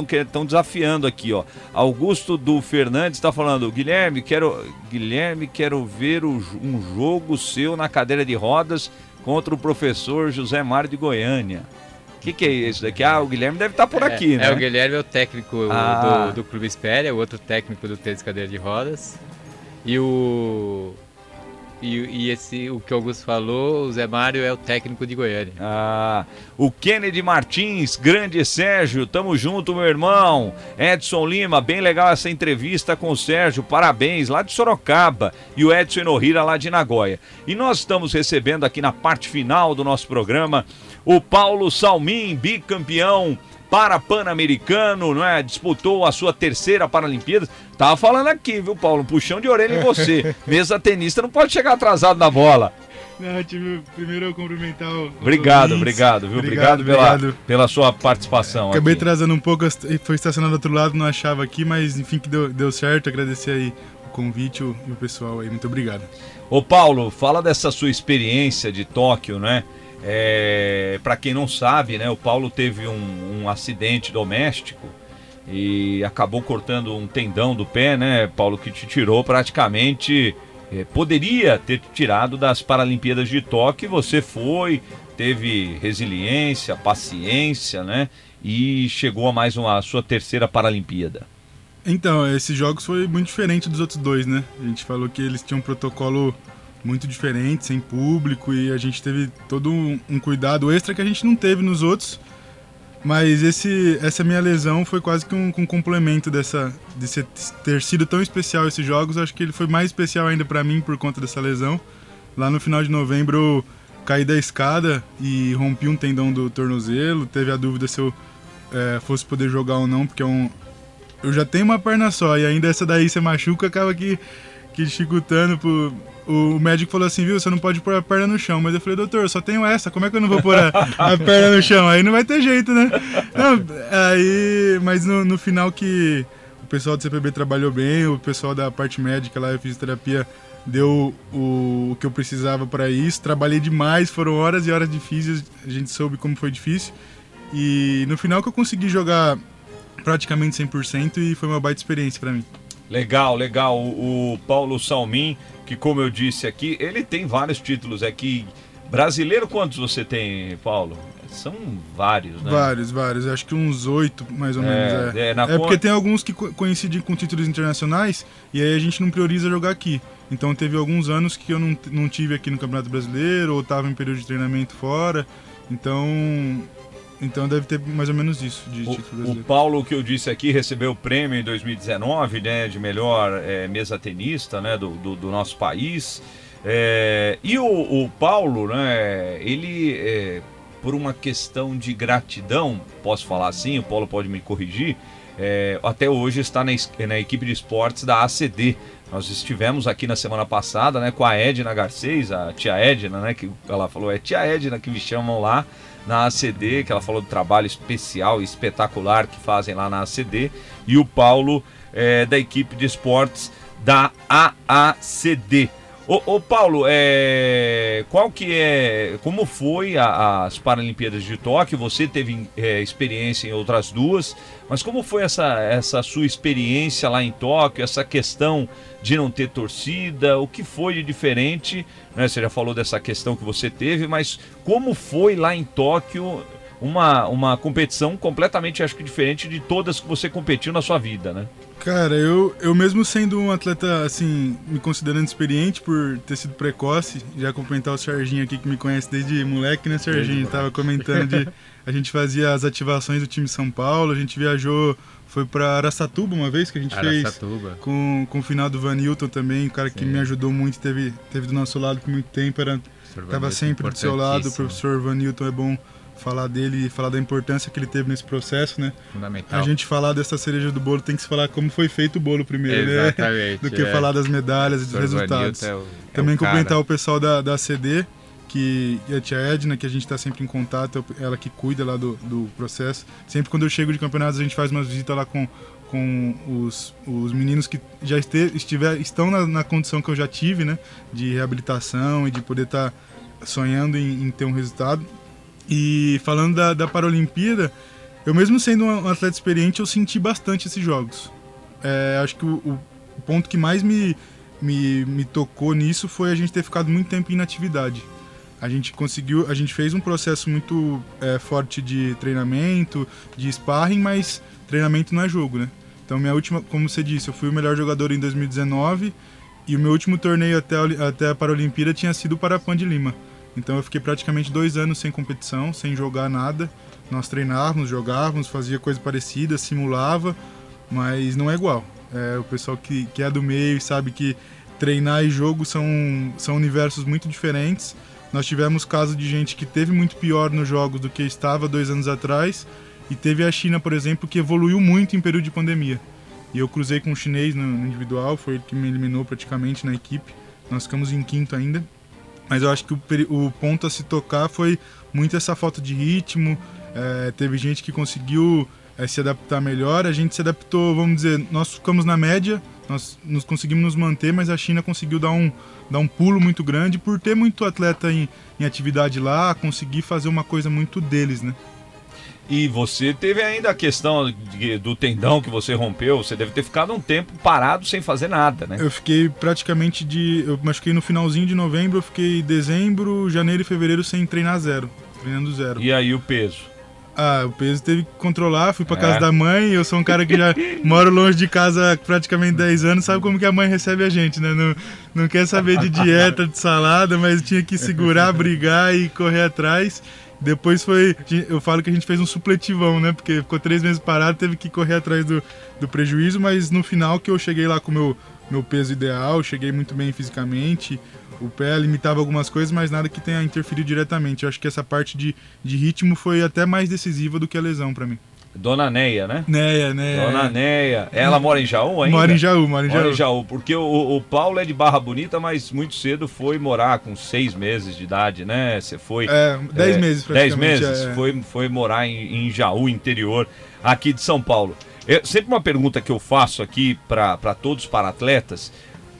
desafiando aqui, ó. Augusto Du Fernandes está falando, Guilherme, quero, Guilherme, quero ver o, um jogo seu na cadeira de rodas contra o professor José Mário de Goiânia. O que, que é isso daqui? Ah, o Guilherme deve estar tá por é, aqui, né? É, o Guilherme é o técnico ah. do, do Clube Espéria, o outro técnico do tênis cadeira de rodas. E o e, e esse o que o Augusto falou, o Zé Mário é o técnico de Goiânia. Ah, o Kennedy Martins, grande Sérgio, tamo junto, meu irmão. Edson Lima, bem legal essa entrevista com o Sérgio, parabéns, lá de Sorocaba. E o Edson Inohira, lá de Nagoya. E nós estamos recebendo aqui na parte final do nosso programa o Paulo Salmin, bicampeão para pan-americano, não é? Disputou a sua terceira Paralimpíada. Tava falando aqui, viu, Paulo? Um puxão de orelha em você. Mesa tenista não pode chegar atrasado na bola. Não, time, primeiro eu cumprimentar o... Obrigado, obrigado, viu? Obrigado, obrigado, obrigado pela, pela sua participação. Acabei aqui. Trazendo um pouco, foi estacionado do outro lado, não achava aqui, mas enfim, que deu, deu certo. Agradecer aí o convite o, e o pessoal aí, muito obrigado. Ô Paulo, fala dessa sua experiência de Tóquio, né? É, para quem não sabe, né, o Paulo teve um, um acidente doméstico e acabou cortando um tendão do pé, né, Paulo, que te tirou praticamente... Poderia ter tirado das Paralimpíadas de Tóquio, você foi, teve resiliência, paciência, né? E chegou a mais uma, a sua terceira Paralimpíada. Então, esses jogos foi muito diferente dos outros dois, né? A gente falou que eles tinham um protocolo muito diferente, sem público, e a gente teve todo um, um cuidado extra que a gente não teve nos outros. Mas esse, essa minha lesão foi quase que um, um complemento dessa, de ser, ter sido tão especial esses jogos. Acho que ele foi mais especial ainda para mim por conta dessa lesão. Lá no final de novembro eu caí da escada e rompi um tendão do tornozelo. Teve a dúvida se eu é, fosse poder jogar ou não, porque é um, eu já tenho uma perna só e ainda essa daí você machuca, acaba que, que dificultando pro... O médico falou assim, viu, você não pode pôr a perna no chão. Mas eu falei, doutor, eu só tenho essa, como é que eu não vou pôr a, a perna no chão? Aí não vai ter jeito, né? Não, aí, mas no, no final que o pessoal do C P B trabalhou bem, o pessoal da parte médica lá, a fisioterapia, deu o, o que eu precisava para isso. Trabalhei demais, foram horas e horas difíceis, a gente soube como foi difícil. E no final que eu consegui jogar praticamente cem por cento e foi uma baita experiência para mim. Legal, legal. O, o Paulo Salmin, que como eu disse aqui, ele tem vários títulos aqui. Brasileiro, quantos você tem, Paulo? São vários, né? Vários, vários. Acho que uns oito, mais ou é, menos. É, é, na é porque tem alguns que coincidem com títulos internacionais e aí a gente não prioriza jogar aqui. Então teve alguns anos que eu não, não tive aqui no Campeonato Brasileiro ou estava em período de treinamento fora. Então... Então deve ter mais ou menos isso de título brasileiro. O Paulo, que eu disse aqui, recebeu o prêmio em dois mil e dezenove, né, de melhor é, mesa tenista, né, do, do, do nosso país. É, e o, o Paulo, né, ele, é, por uma questão de gratidão, posso falar assim, o Paulo pode me corrigir, é, até hoje está na, na equipe de esportes da A C D. Nós estivemos aqui na semana passada, né, com a Edna Garcês, a tia Edna, né, que ela falou, é tia Edna que me chamam lá na A C D, que ela falou do trabalho especial e espetacular que fazem lá na A C D, e o Paulo é, da equipe de esportes da A A C D. Ô, ô Paulo, é, qual que é, como foi a, as Paralimpíadas de Tóquio? Você teve é, experiência em outras duas, mas como foi essa, essa sua experiência lá em Tóquio, essa questão de não ter torcida, o que foi de diferente, né? Você já falou dessa questão que você teve, mas como foi lá em Tóquio uma, uma competição completamente, acho que diferente de todas que você competiu na sua vida, né? Cara, eu, eu mesmo sendo um atleta, assim, me considerando experiente por ter sido precoce, já complementar o Serginho aqui que me conhece desde moleque, né, Serginho? Tava comentando de... A gente fazia as ativações do time São Paulo, a gente viajou, foi para Araçatuba uma vez que a gente Araçatuba. fez, com, com o final do Vanilton também, o cara Sim. que me ajudou muito, teve, teve do nosso lado por muito tempo, era, tava sempre do seu lado, o professor Vanilton, é bom falar dele e falar da importância que ele teve nesse processo, né? Fundamental. A gente falar dessa cereja do bolo tem que se falar como foi feito o bolo primeiro, né? Do que é. falar das medalhas e dos resultados. É o, Também é o cumprimentar o pessoal da, da A C D, que e a tia Edna, que a gente está sempre em contato, ela que cuida lá do, do processo. Sempre quando eu chego de campeonatos a gente faz uma visita lá com, com os, os meninos que já este, estiver, estão na, na condição que eu já tive, né? De reabilitação e de poder estar tá sonhando em, em ter um resultado. E falando da, da Paralimpíada, eu mesmo sendo um atleta experiente, eu senti bastante esses jogos. É, acho que o, o ponto que mais me, me, me tocou nisso foi a gente ter ficado muito tempo em inatividade. A gente conseguiu, a gente fez um processo muito é, forte de treinamento, de sparring, mas treinamento não é jogo, né? Então minha última, como você disse, eu fui o melhor jogador em dois mil e dezenove e o meu último torneio até, até a Paralimpíada tinha sido o Parapan de Lima. Então eu fiquei praticamente dois anos sem competição, sem jogar nada. Nós treinávamos, jogávamos, fazia coisa parecida, simulava, mas não é igual. É, o pessoal que, que é do meio sabe que treinar e jogo são, são universos muito diferentes. Nós tivemos casos de gente que teve muito pior nos jogos do que estava dois anos atrás. E teve a China, por exemplo, que evoluiu muito em período de pandemia. E eu cruzei com um chinês no individual, foi ele que me eliminou praticamente na equipe. Nós ficamos em quinto ainda. Mas eu acho que o, o ponto a se tocar foi muito essa falta de ritmo. É, teve gente que conseguiu é, se adaptar melhor, a gente se adaptou, vamos dizer, nós ficamos na média, nós nos conseguimos nos manter, mas a China conseguiu dar um, dar um pulo muito grande por ter muito atleta em, em atividade lá, conseguir fazer uma coisa muito deles, né? E você teve ainda a questão de, do tendão que você rompeu, você deve ter ficado um tempo parado sem fazer nada, né? Eu fiquei praticamente de... eu machuquei no finalzinho de novembro, eu fiquei dezembro, janeiro e fevereiro sem treinar zero, treinando zero. E aí o peso? Ah, o peso teve que controlar, fui pra casa é. da mãe, eu sou um cara que já moro longe de casa há praticamente dez anos, sabe como que a mãe recebe a gente, né? Não, não quer saber de dieta, de salada, mas tinha que segurar, brigar e correr atrás. Depois foi, eu falo que a gente fez um supletivão, né? Porque ficou três meses parado, teve que correr atrás do, do prejuízo, mas no final que eu cheguei lá com o meu, meu peso ideal, cheguei muito bem fisicamente, o pé limitava algumas coisas, mas nada que tenha interferido diretamente. Eu acho que essa parte de, de ritmo foi até mais decisiva do que a lesão pra mim. Dona Neia, né? Neia, Neia. Dona Neia. Ela mora em Jaú ainda? Mora em Jaú, mora em Jaú. Mora em Jaú, porque o, o Paulo é de Barra Bonita, mas muito cedo foi morar com seis meses de idade, né? Você foi... É, dez é, meses praticamente. Dez meses, é. foi, foi morar em, em Jaú, interior, aqui de São Paulo. É sempre uma pergunta que eu faço aqui para todos os paratletas.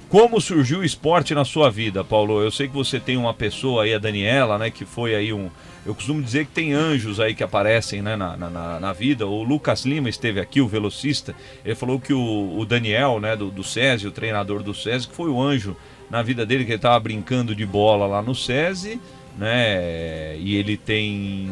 Como surgiu o esporte na sua vida, Paulo? Eu sei que você tem uma pessoa aí, a Daniela, né? Que foi aí um... Eu costumo dizer que tem anjos aí que aparecem, né, na, na, na vida. O Lucas Lima esteve aqui, o velocista. Ele falou que o, o Daniel, né, do, do SESI, o treinador do SESI, que foi o anjo na vida dele, que ele estava brincando de bola lá no SESI, né? E ele tem...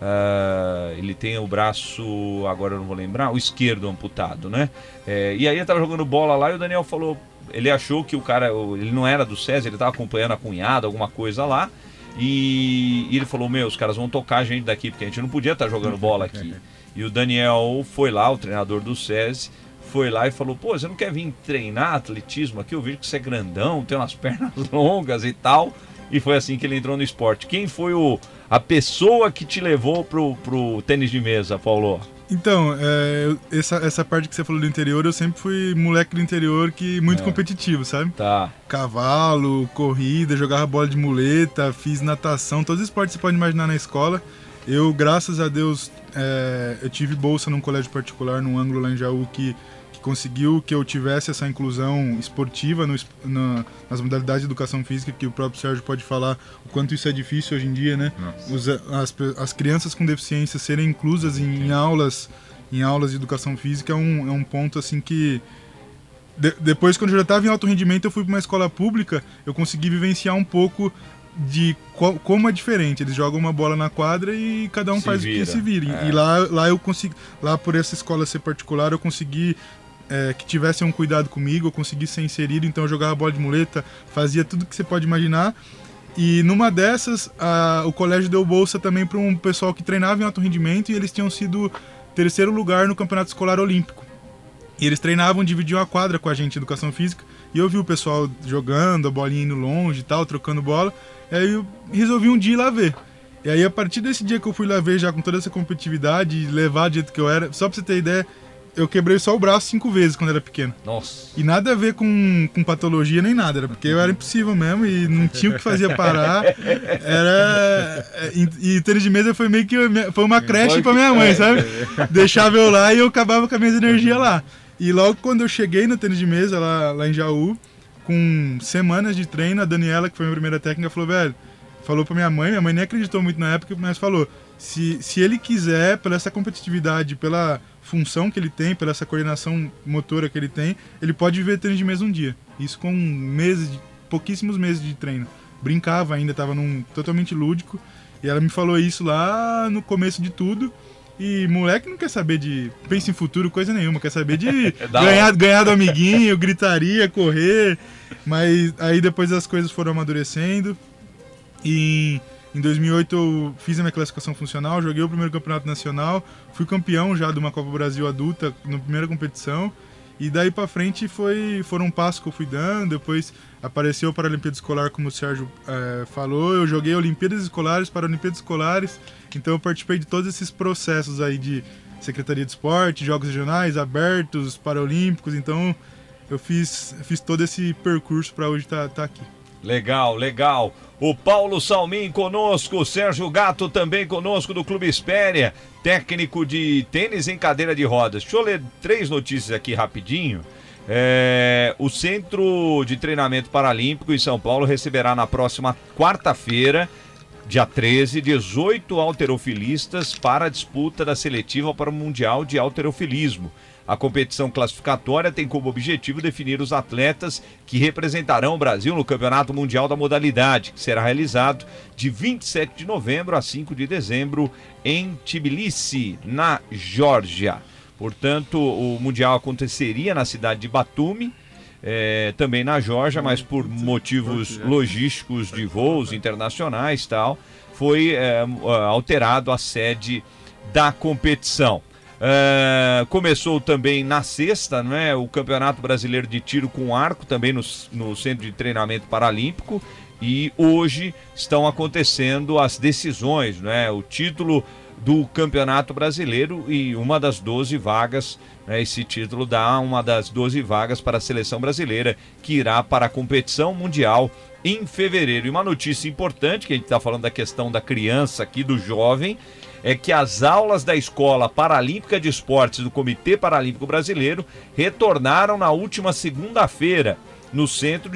Uh, ele tem o braço, agora eu não vou lembrar, o esquerdo amputado, né? É, e aí ele estava jogando bola lá e o Daniel falou... Ele achou que o cara... Ele não era do SESI, ele estava acompanhando a cunhada, alguma coisa lá. E ele falou, meu, os caras vão tocar a gente daqui, porque a gente não podia estar jogando bola aqui. E o Daniel foi lá, o treinador do SESI, foi lá e falou, pô, você não quer vir treinar atletismo aqui? Eu vejo que você é grandão, tem umas pernas longas e tal. E foi assim que ele entrou no esporte. Quem foi o, a pessoa que te levou pro, pro tênis de mesa, Paulo? Então, é, essa, essa parte que você falou do interior, eu sempre fui moleque do interior que muito é. competitivo, sabe? Tá. Cavalo, corrida, jogava bola de muleta, fiz natação, todos os esportes que você pode imaginar na escola. Eu, graças a Deus, é, eu tive bolsa num colégio particular, num ângulo lá em Jaú, que, que conseguiu que eu tivesse essa inclusão esportiva no, na, nas modalidades de educação física, que o próprio Sérgio pode falar o quanto isso é difícil hoje em dia, né? Os, as, as crianças com deficiência serem inclusas em, em, aulas, em aulas de educação física é um, é um ponto assim que... De, depois, quando eu já estava em alto rendimento, eu fui para uma escola pública, eu consegui vivenciar um pouco... de qual, como é diferente, eles jogam uma bola na quadra e cada um se faz vira. o que se vira. É. E lá, lá eu consegui, lá por essa escola ser particular, eu consegui é, que tivessem um cuidado comigo, eu consegui ser inserido, então eu jogava bola de muleta, fazia tudo que você pode imaginar. E numa dessas, a, o colégio deu bolsa também para um pessoal que treinava em alto rendimento e eles tinham sido terceiro lugar no Campeonato Escolar Olímpico. E eles treinavam, dividiam a quadra com a gente, educação física, e eu vi o pessoal jogando, a bolinha indo longe e tal, trocando bola. E aí eu resolvi um dia ir lá ver. E aí a partir desse dia que eu fui lá ver, já com toda essa competitividade, levar do jeito que eu era, só pra você ter ideia, eu quebrei só o braço cinco vezes quando era pequeno. Nossa. E nada a ver com, com patologia nem nada, era porque eu era impossível mesmo e não tinha o que fazer parar. Era... E o tênis de mesa foi meio que... Foi uma creche pra minha mãe, sabe? Deixava eu lá e eu acabava com as minhas energias lá. E logo quando eu cheguei no tênis de mesa, lá, lá em Jaú, com semanas de treino, a Daniela, que foi a minha primeira técnica, falou, velho, falou pra minha mãe, minha mãe nem acreditou muito na época, mas falou, se, se ele quiser, pela essa competitividade, pela função que ele tem, pela essa coordenação motora que ele tem, ele pode viver tênis de mesa um dia. Isso com meses, pouquíssimos meses de treino. Brincava ainda, tava num totalmente lúdico, e ela me falou isso lá no começo de tudo. E moleque não quer saber de... Pensa em futuro, coisa nenhuma. Quer saber de ganhar, ganhar do amiguinho, gritaria, correr. Mas aí depois as coisas foram amadurecendo. E em dois mil e oito eu fiz a minha classificação funcional, joguei o primeiro campeonato nacional. Fui campeão já de uma Copa Brasil adulta na primeira competição. E daí pra frente foi, foram um passo que eu fui dando. Depois apareceu o Paralimpíada Escolar, como o Sérgio é, falou. Eu joguei Olimpíadas Escolares, Paralimpíadas Escolares. Então eu participei de todos esses processos aí de Secretaria de Esporte, Jogos Regionais, Abertos, Paralímpicos. Então eu fiz, fiz todo esse percurso pra hoje estar tá, tá aqui. Legal, legal. O Paulo Salmin conosco, o Sérgio Gatto também conosco do Clube Espéria, técnico de tênis em cadeira de rodas. Deixa eu ler três notícias aqui rapidinho. É, o Centro de Treinamento Paralímpico em São Paulo receberá na próxima quarta-feira, dia treze, dezoito halterofilistas para a disputa da seletiva para o Mundial de Halterofilismo. A competição classificatória tem como objetivo definir os atletas que representarão o Brasil no Campeonato Mundial da modalidade, que será realizado de vinte e sete de novembro a cinco de dezembro em Tbilisi, na Geórgia. Portanto, o Mundial aconteceria na cidade de Batumi, é, também na Geórgia, mas por motivos logísticos de voos internacionais e tal, foi é, alterado a sede da competição. Uh, começou também na sexta, né, o Campeonato Brasileiro de Tiro com Arco, também no, no Centro de Treinamento Paralímpico, e hoje estão acontecendo as decisões, né, o título do Campeonato Brasileiro e uma das doze vagas, né, esse título dá uma das doze vagas para a seleção brasileira, que irá para a competição mundial em fevereiro. E uma notícia importante, que a gente está falando da questão da criança aqui, do jovem, é que as aulas da Escola Paralímpica de Esportes do Comitê Paralímpico Brasileiro retornaram na última segunda-feira no Centro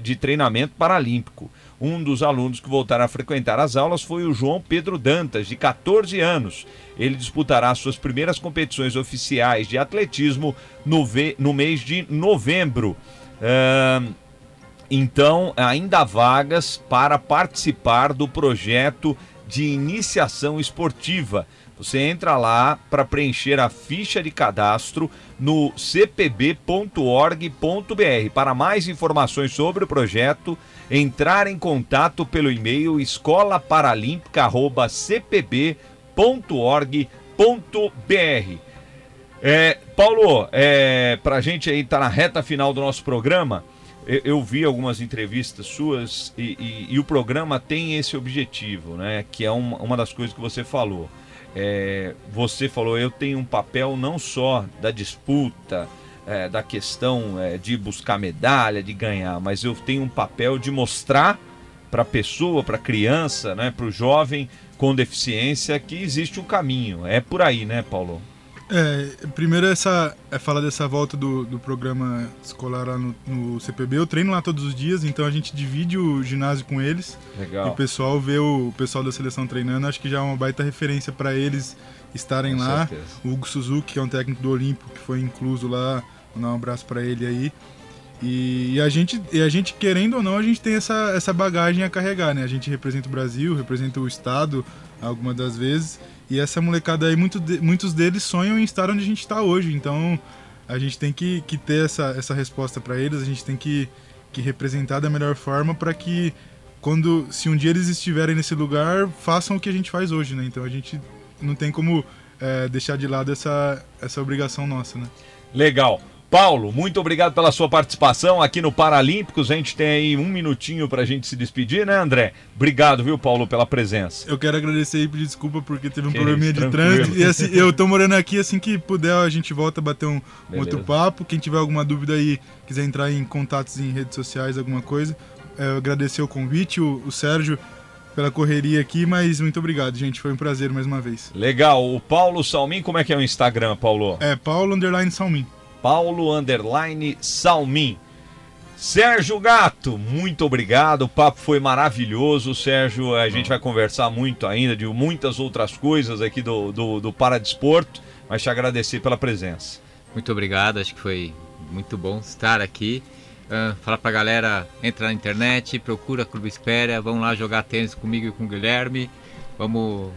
de Treinamento Paralímpico. Um dos alunos que voltaram a frequentar as aulas foi o João Pedro Dantas, de quatorze anos. Ele disputará suas primeiras competições oficiais de atletismo no, ve... no mês de novembro. Uh... Então, ainda há vagas para participar do projeto de iniciação esportiva. Você entra lá para preencher a ficha de cadastro no c p b ponto org ponto b r. Para mais informações sobre o projeto, entrar em contato pelo e-mail escola paralímpica arroba c p b ponto org ponto b r. É, Paulo, é, para a gente aí estar tá na reta final do nosso programa, eu vi algumas entrevistas suas e, e, e o programa tem esse objetivo, né? Que é uma, uma das coisas que você falou. É, você falou, eu tenho um papel não só da disputa, é, da questão é, de buscar medalha, de ganhar, mas eu tenho um papel de mostrar para a pessoa, para a criança, né? Para o jovem com deficiência que existe um caminho. É por aí, né, Paulo? É, primeiro essa, é falar dessa volta do, do programa escolar lá no, no C P B. Eu treino lá todos os dias, então a gente divide o ginásio com eles. Legal. E o pessoal vê o, o pessoal da seleção treinando, acho que já é uma baita referência para eles estarem com lá. Certeza. O Hugo Suzuki, que é um técnico do Olimpo, que foi incluso lá, vou dar um abraço para ele aí. E, e, a gente, e a gente, querendo ou não, a gente tem essa, essa bagagem a carregar, né? A gente representa o Brasil, representa o Estado algumas das vezes. E essa molecada aí, muito de, muitos deles sonham em estar onde a gente está hoje. Então, a gente tem que, que ter essa, essa resposta para eles, a gente tem que, que representar da melhor forma para que, quando, se um dia eles estiverem nesse lugar, façam o que a gente faz hoje, né? Então, a gente não tem como é, deixar de lado essa, essa obrigação nossa, né? Legal. Paulo, muito obrigado pela sua participação aqui no Paralímpicos. A gente tem aí um minutinho pra gente se despedir, né, André? Obrigado, viu, Paulo, pela presença. Eu quero agradecer e pedir desculpa porque teve um que probleminha isso, de trânsito. E assim, eu tô morando aqui, assim que puder a gente volta a bater um, um outro papo. Quem tiver alguma dúvida aí, quiser entrar em contatos em redes sociais, alguma coisa, eu agradecer o convite, o, o Sérgio, pela correria aqui, mas muito obrigado, gente. Foi um prazer mais uma vez. Legal. O Paulo Salmin, como é que é o Instagram, Paulo? É, Paulo Underline Salmin. Paulo Underline Salmin. Sérgio Gatto, muito obrigado, o papo foi maravilhoso, Sérgio, a gente vai conversar muito ainda de muitas outras coisas aqui do, do, do Paradesporto, mas te agradecer pela presença. Muito obrigado, acho que foi muito bom estar aqui, uh, falar pra galera, entra na internet, procura Clube Espéria, vamos lá jogar tênis comigo e com o Guilherme, vamos,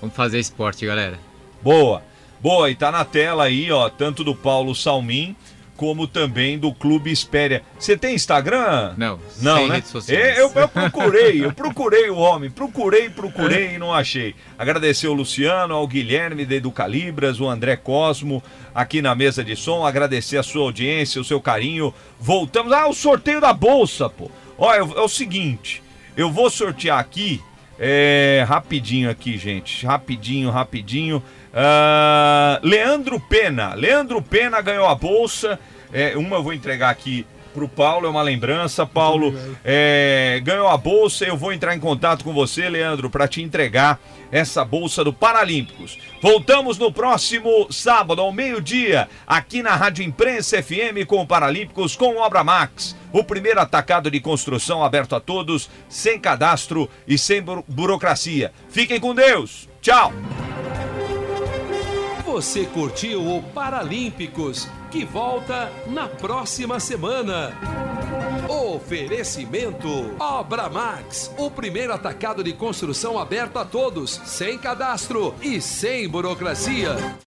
vamos fazer esporte, galera. Boa! Boa, e tá na tela aí, ó, tanto do Paulo Salmin, como também do Clube Espéria. Você tem Instagram? Não, não, sem né? redes sociais. Eu, eu procurei, eu procurei o homem, procurei, procurei e não achei. Agradecer ao Luciano, ao Guilherme da Educalibras, o André Cosmo, aqui na mesa de som, agradecer a sua audiência, o seu carinho. Voltamos, ah, o sorteio da bolsa, pô. Ó, é, é o seguinte, eu vou sortear aqui, é, rapidinho aqui, gente, rapidinho, rapidinho. Uh, Leandro Pena Leandro Pena ganhou a bolsa, é, uma eu vou entregar aqui pro Paulo, é uma lembrança. Paulo, é, ganhou a bolsa, eu vou entrar em contato com você, Leandro, para te entregar essa bolsa do Paralímpicos. Voltamos no próximo sábado, ao meio-dia, aqui na Rádio Imprensa F M com o Paralímpicos, com Obra Max. O primeiro atacado de construção aberto a todos, sem cadastro e sem bu- burocracia. Fiquem com Deus. Tchau. Você curtiu o Paralímpicos, que volta na próxima semana. Oferecimento Obra Max, o primeiro atacado de construção aberto a todos, sem cadastro e sem burocracia.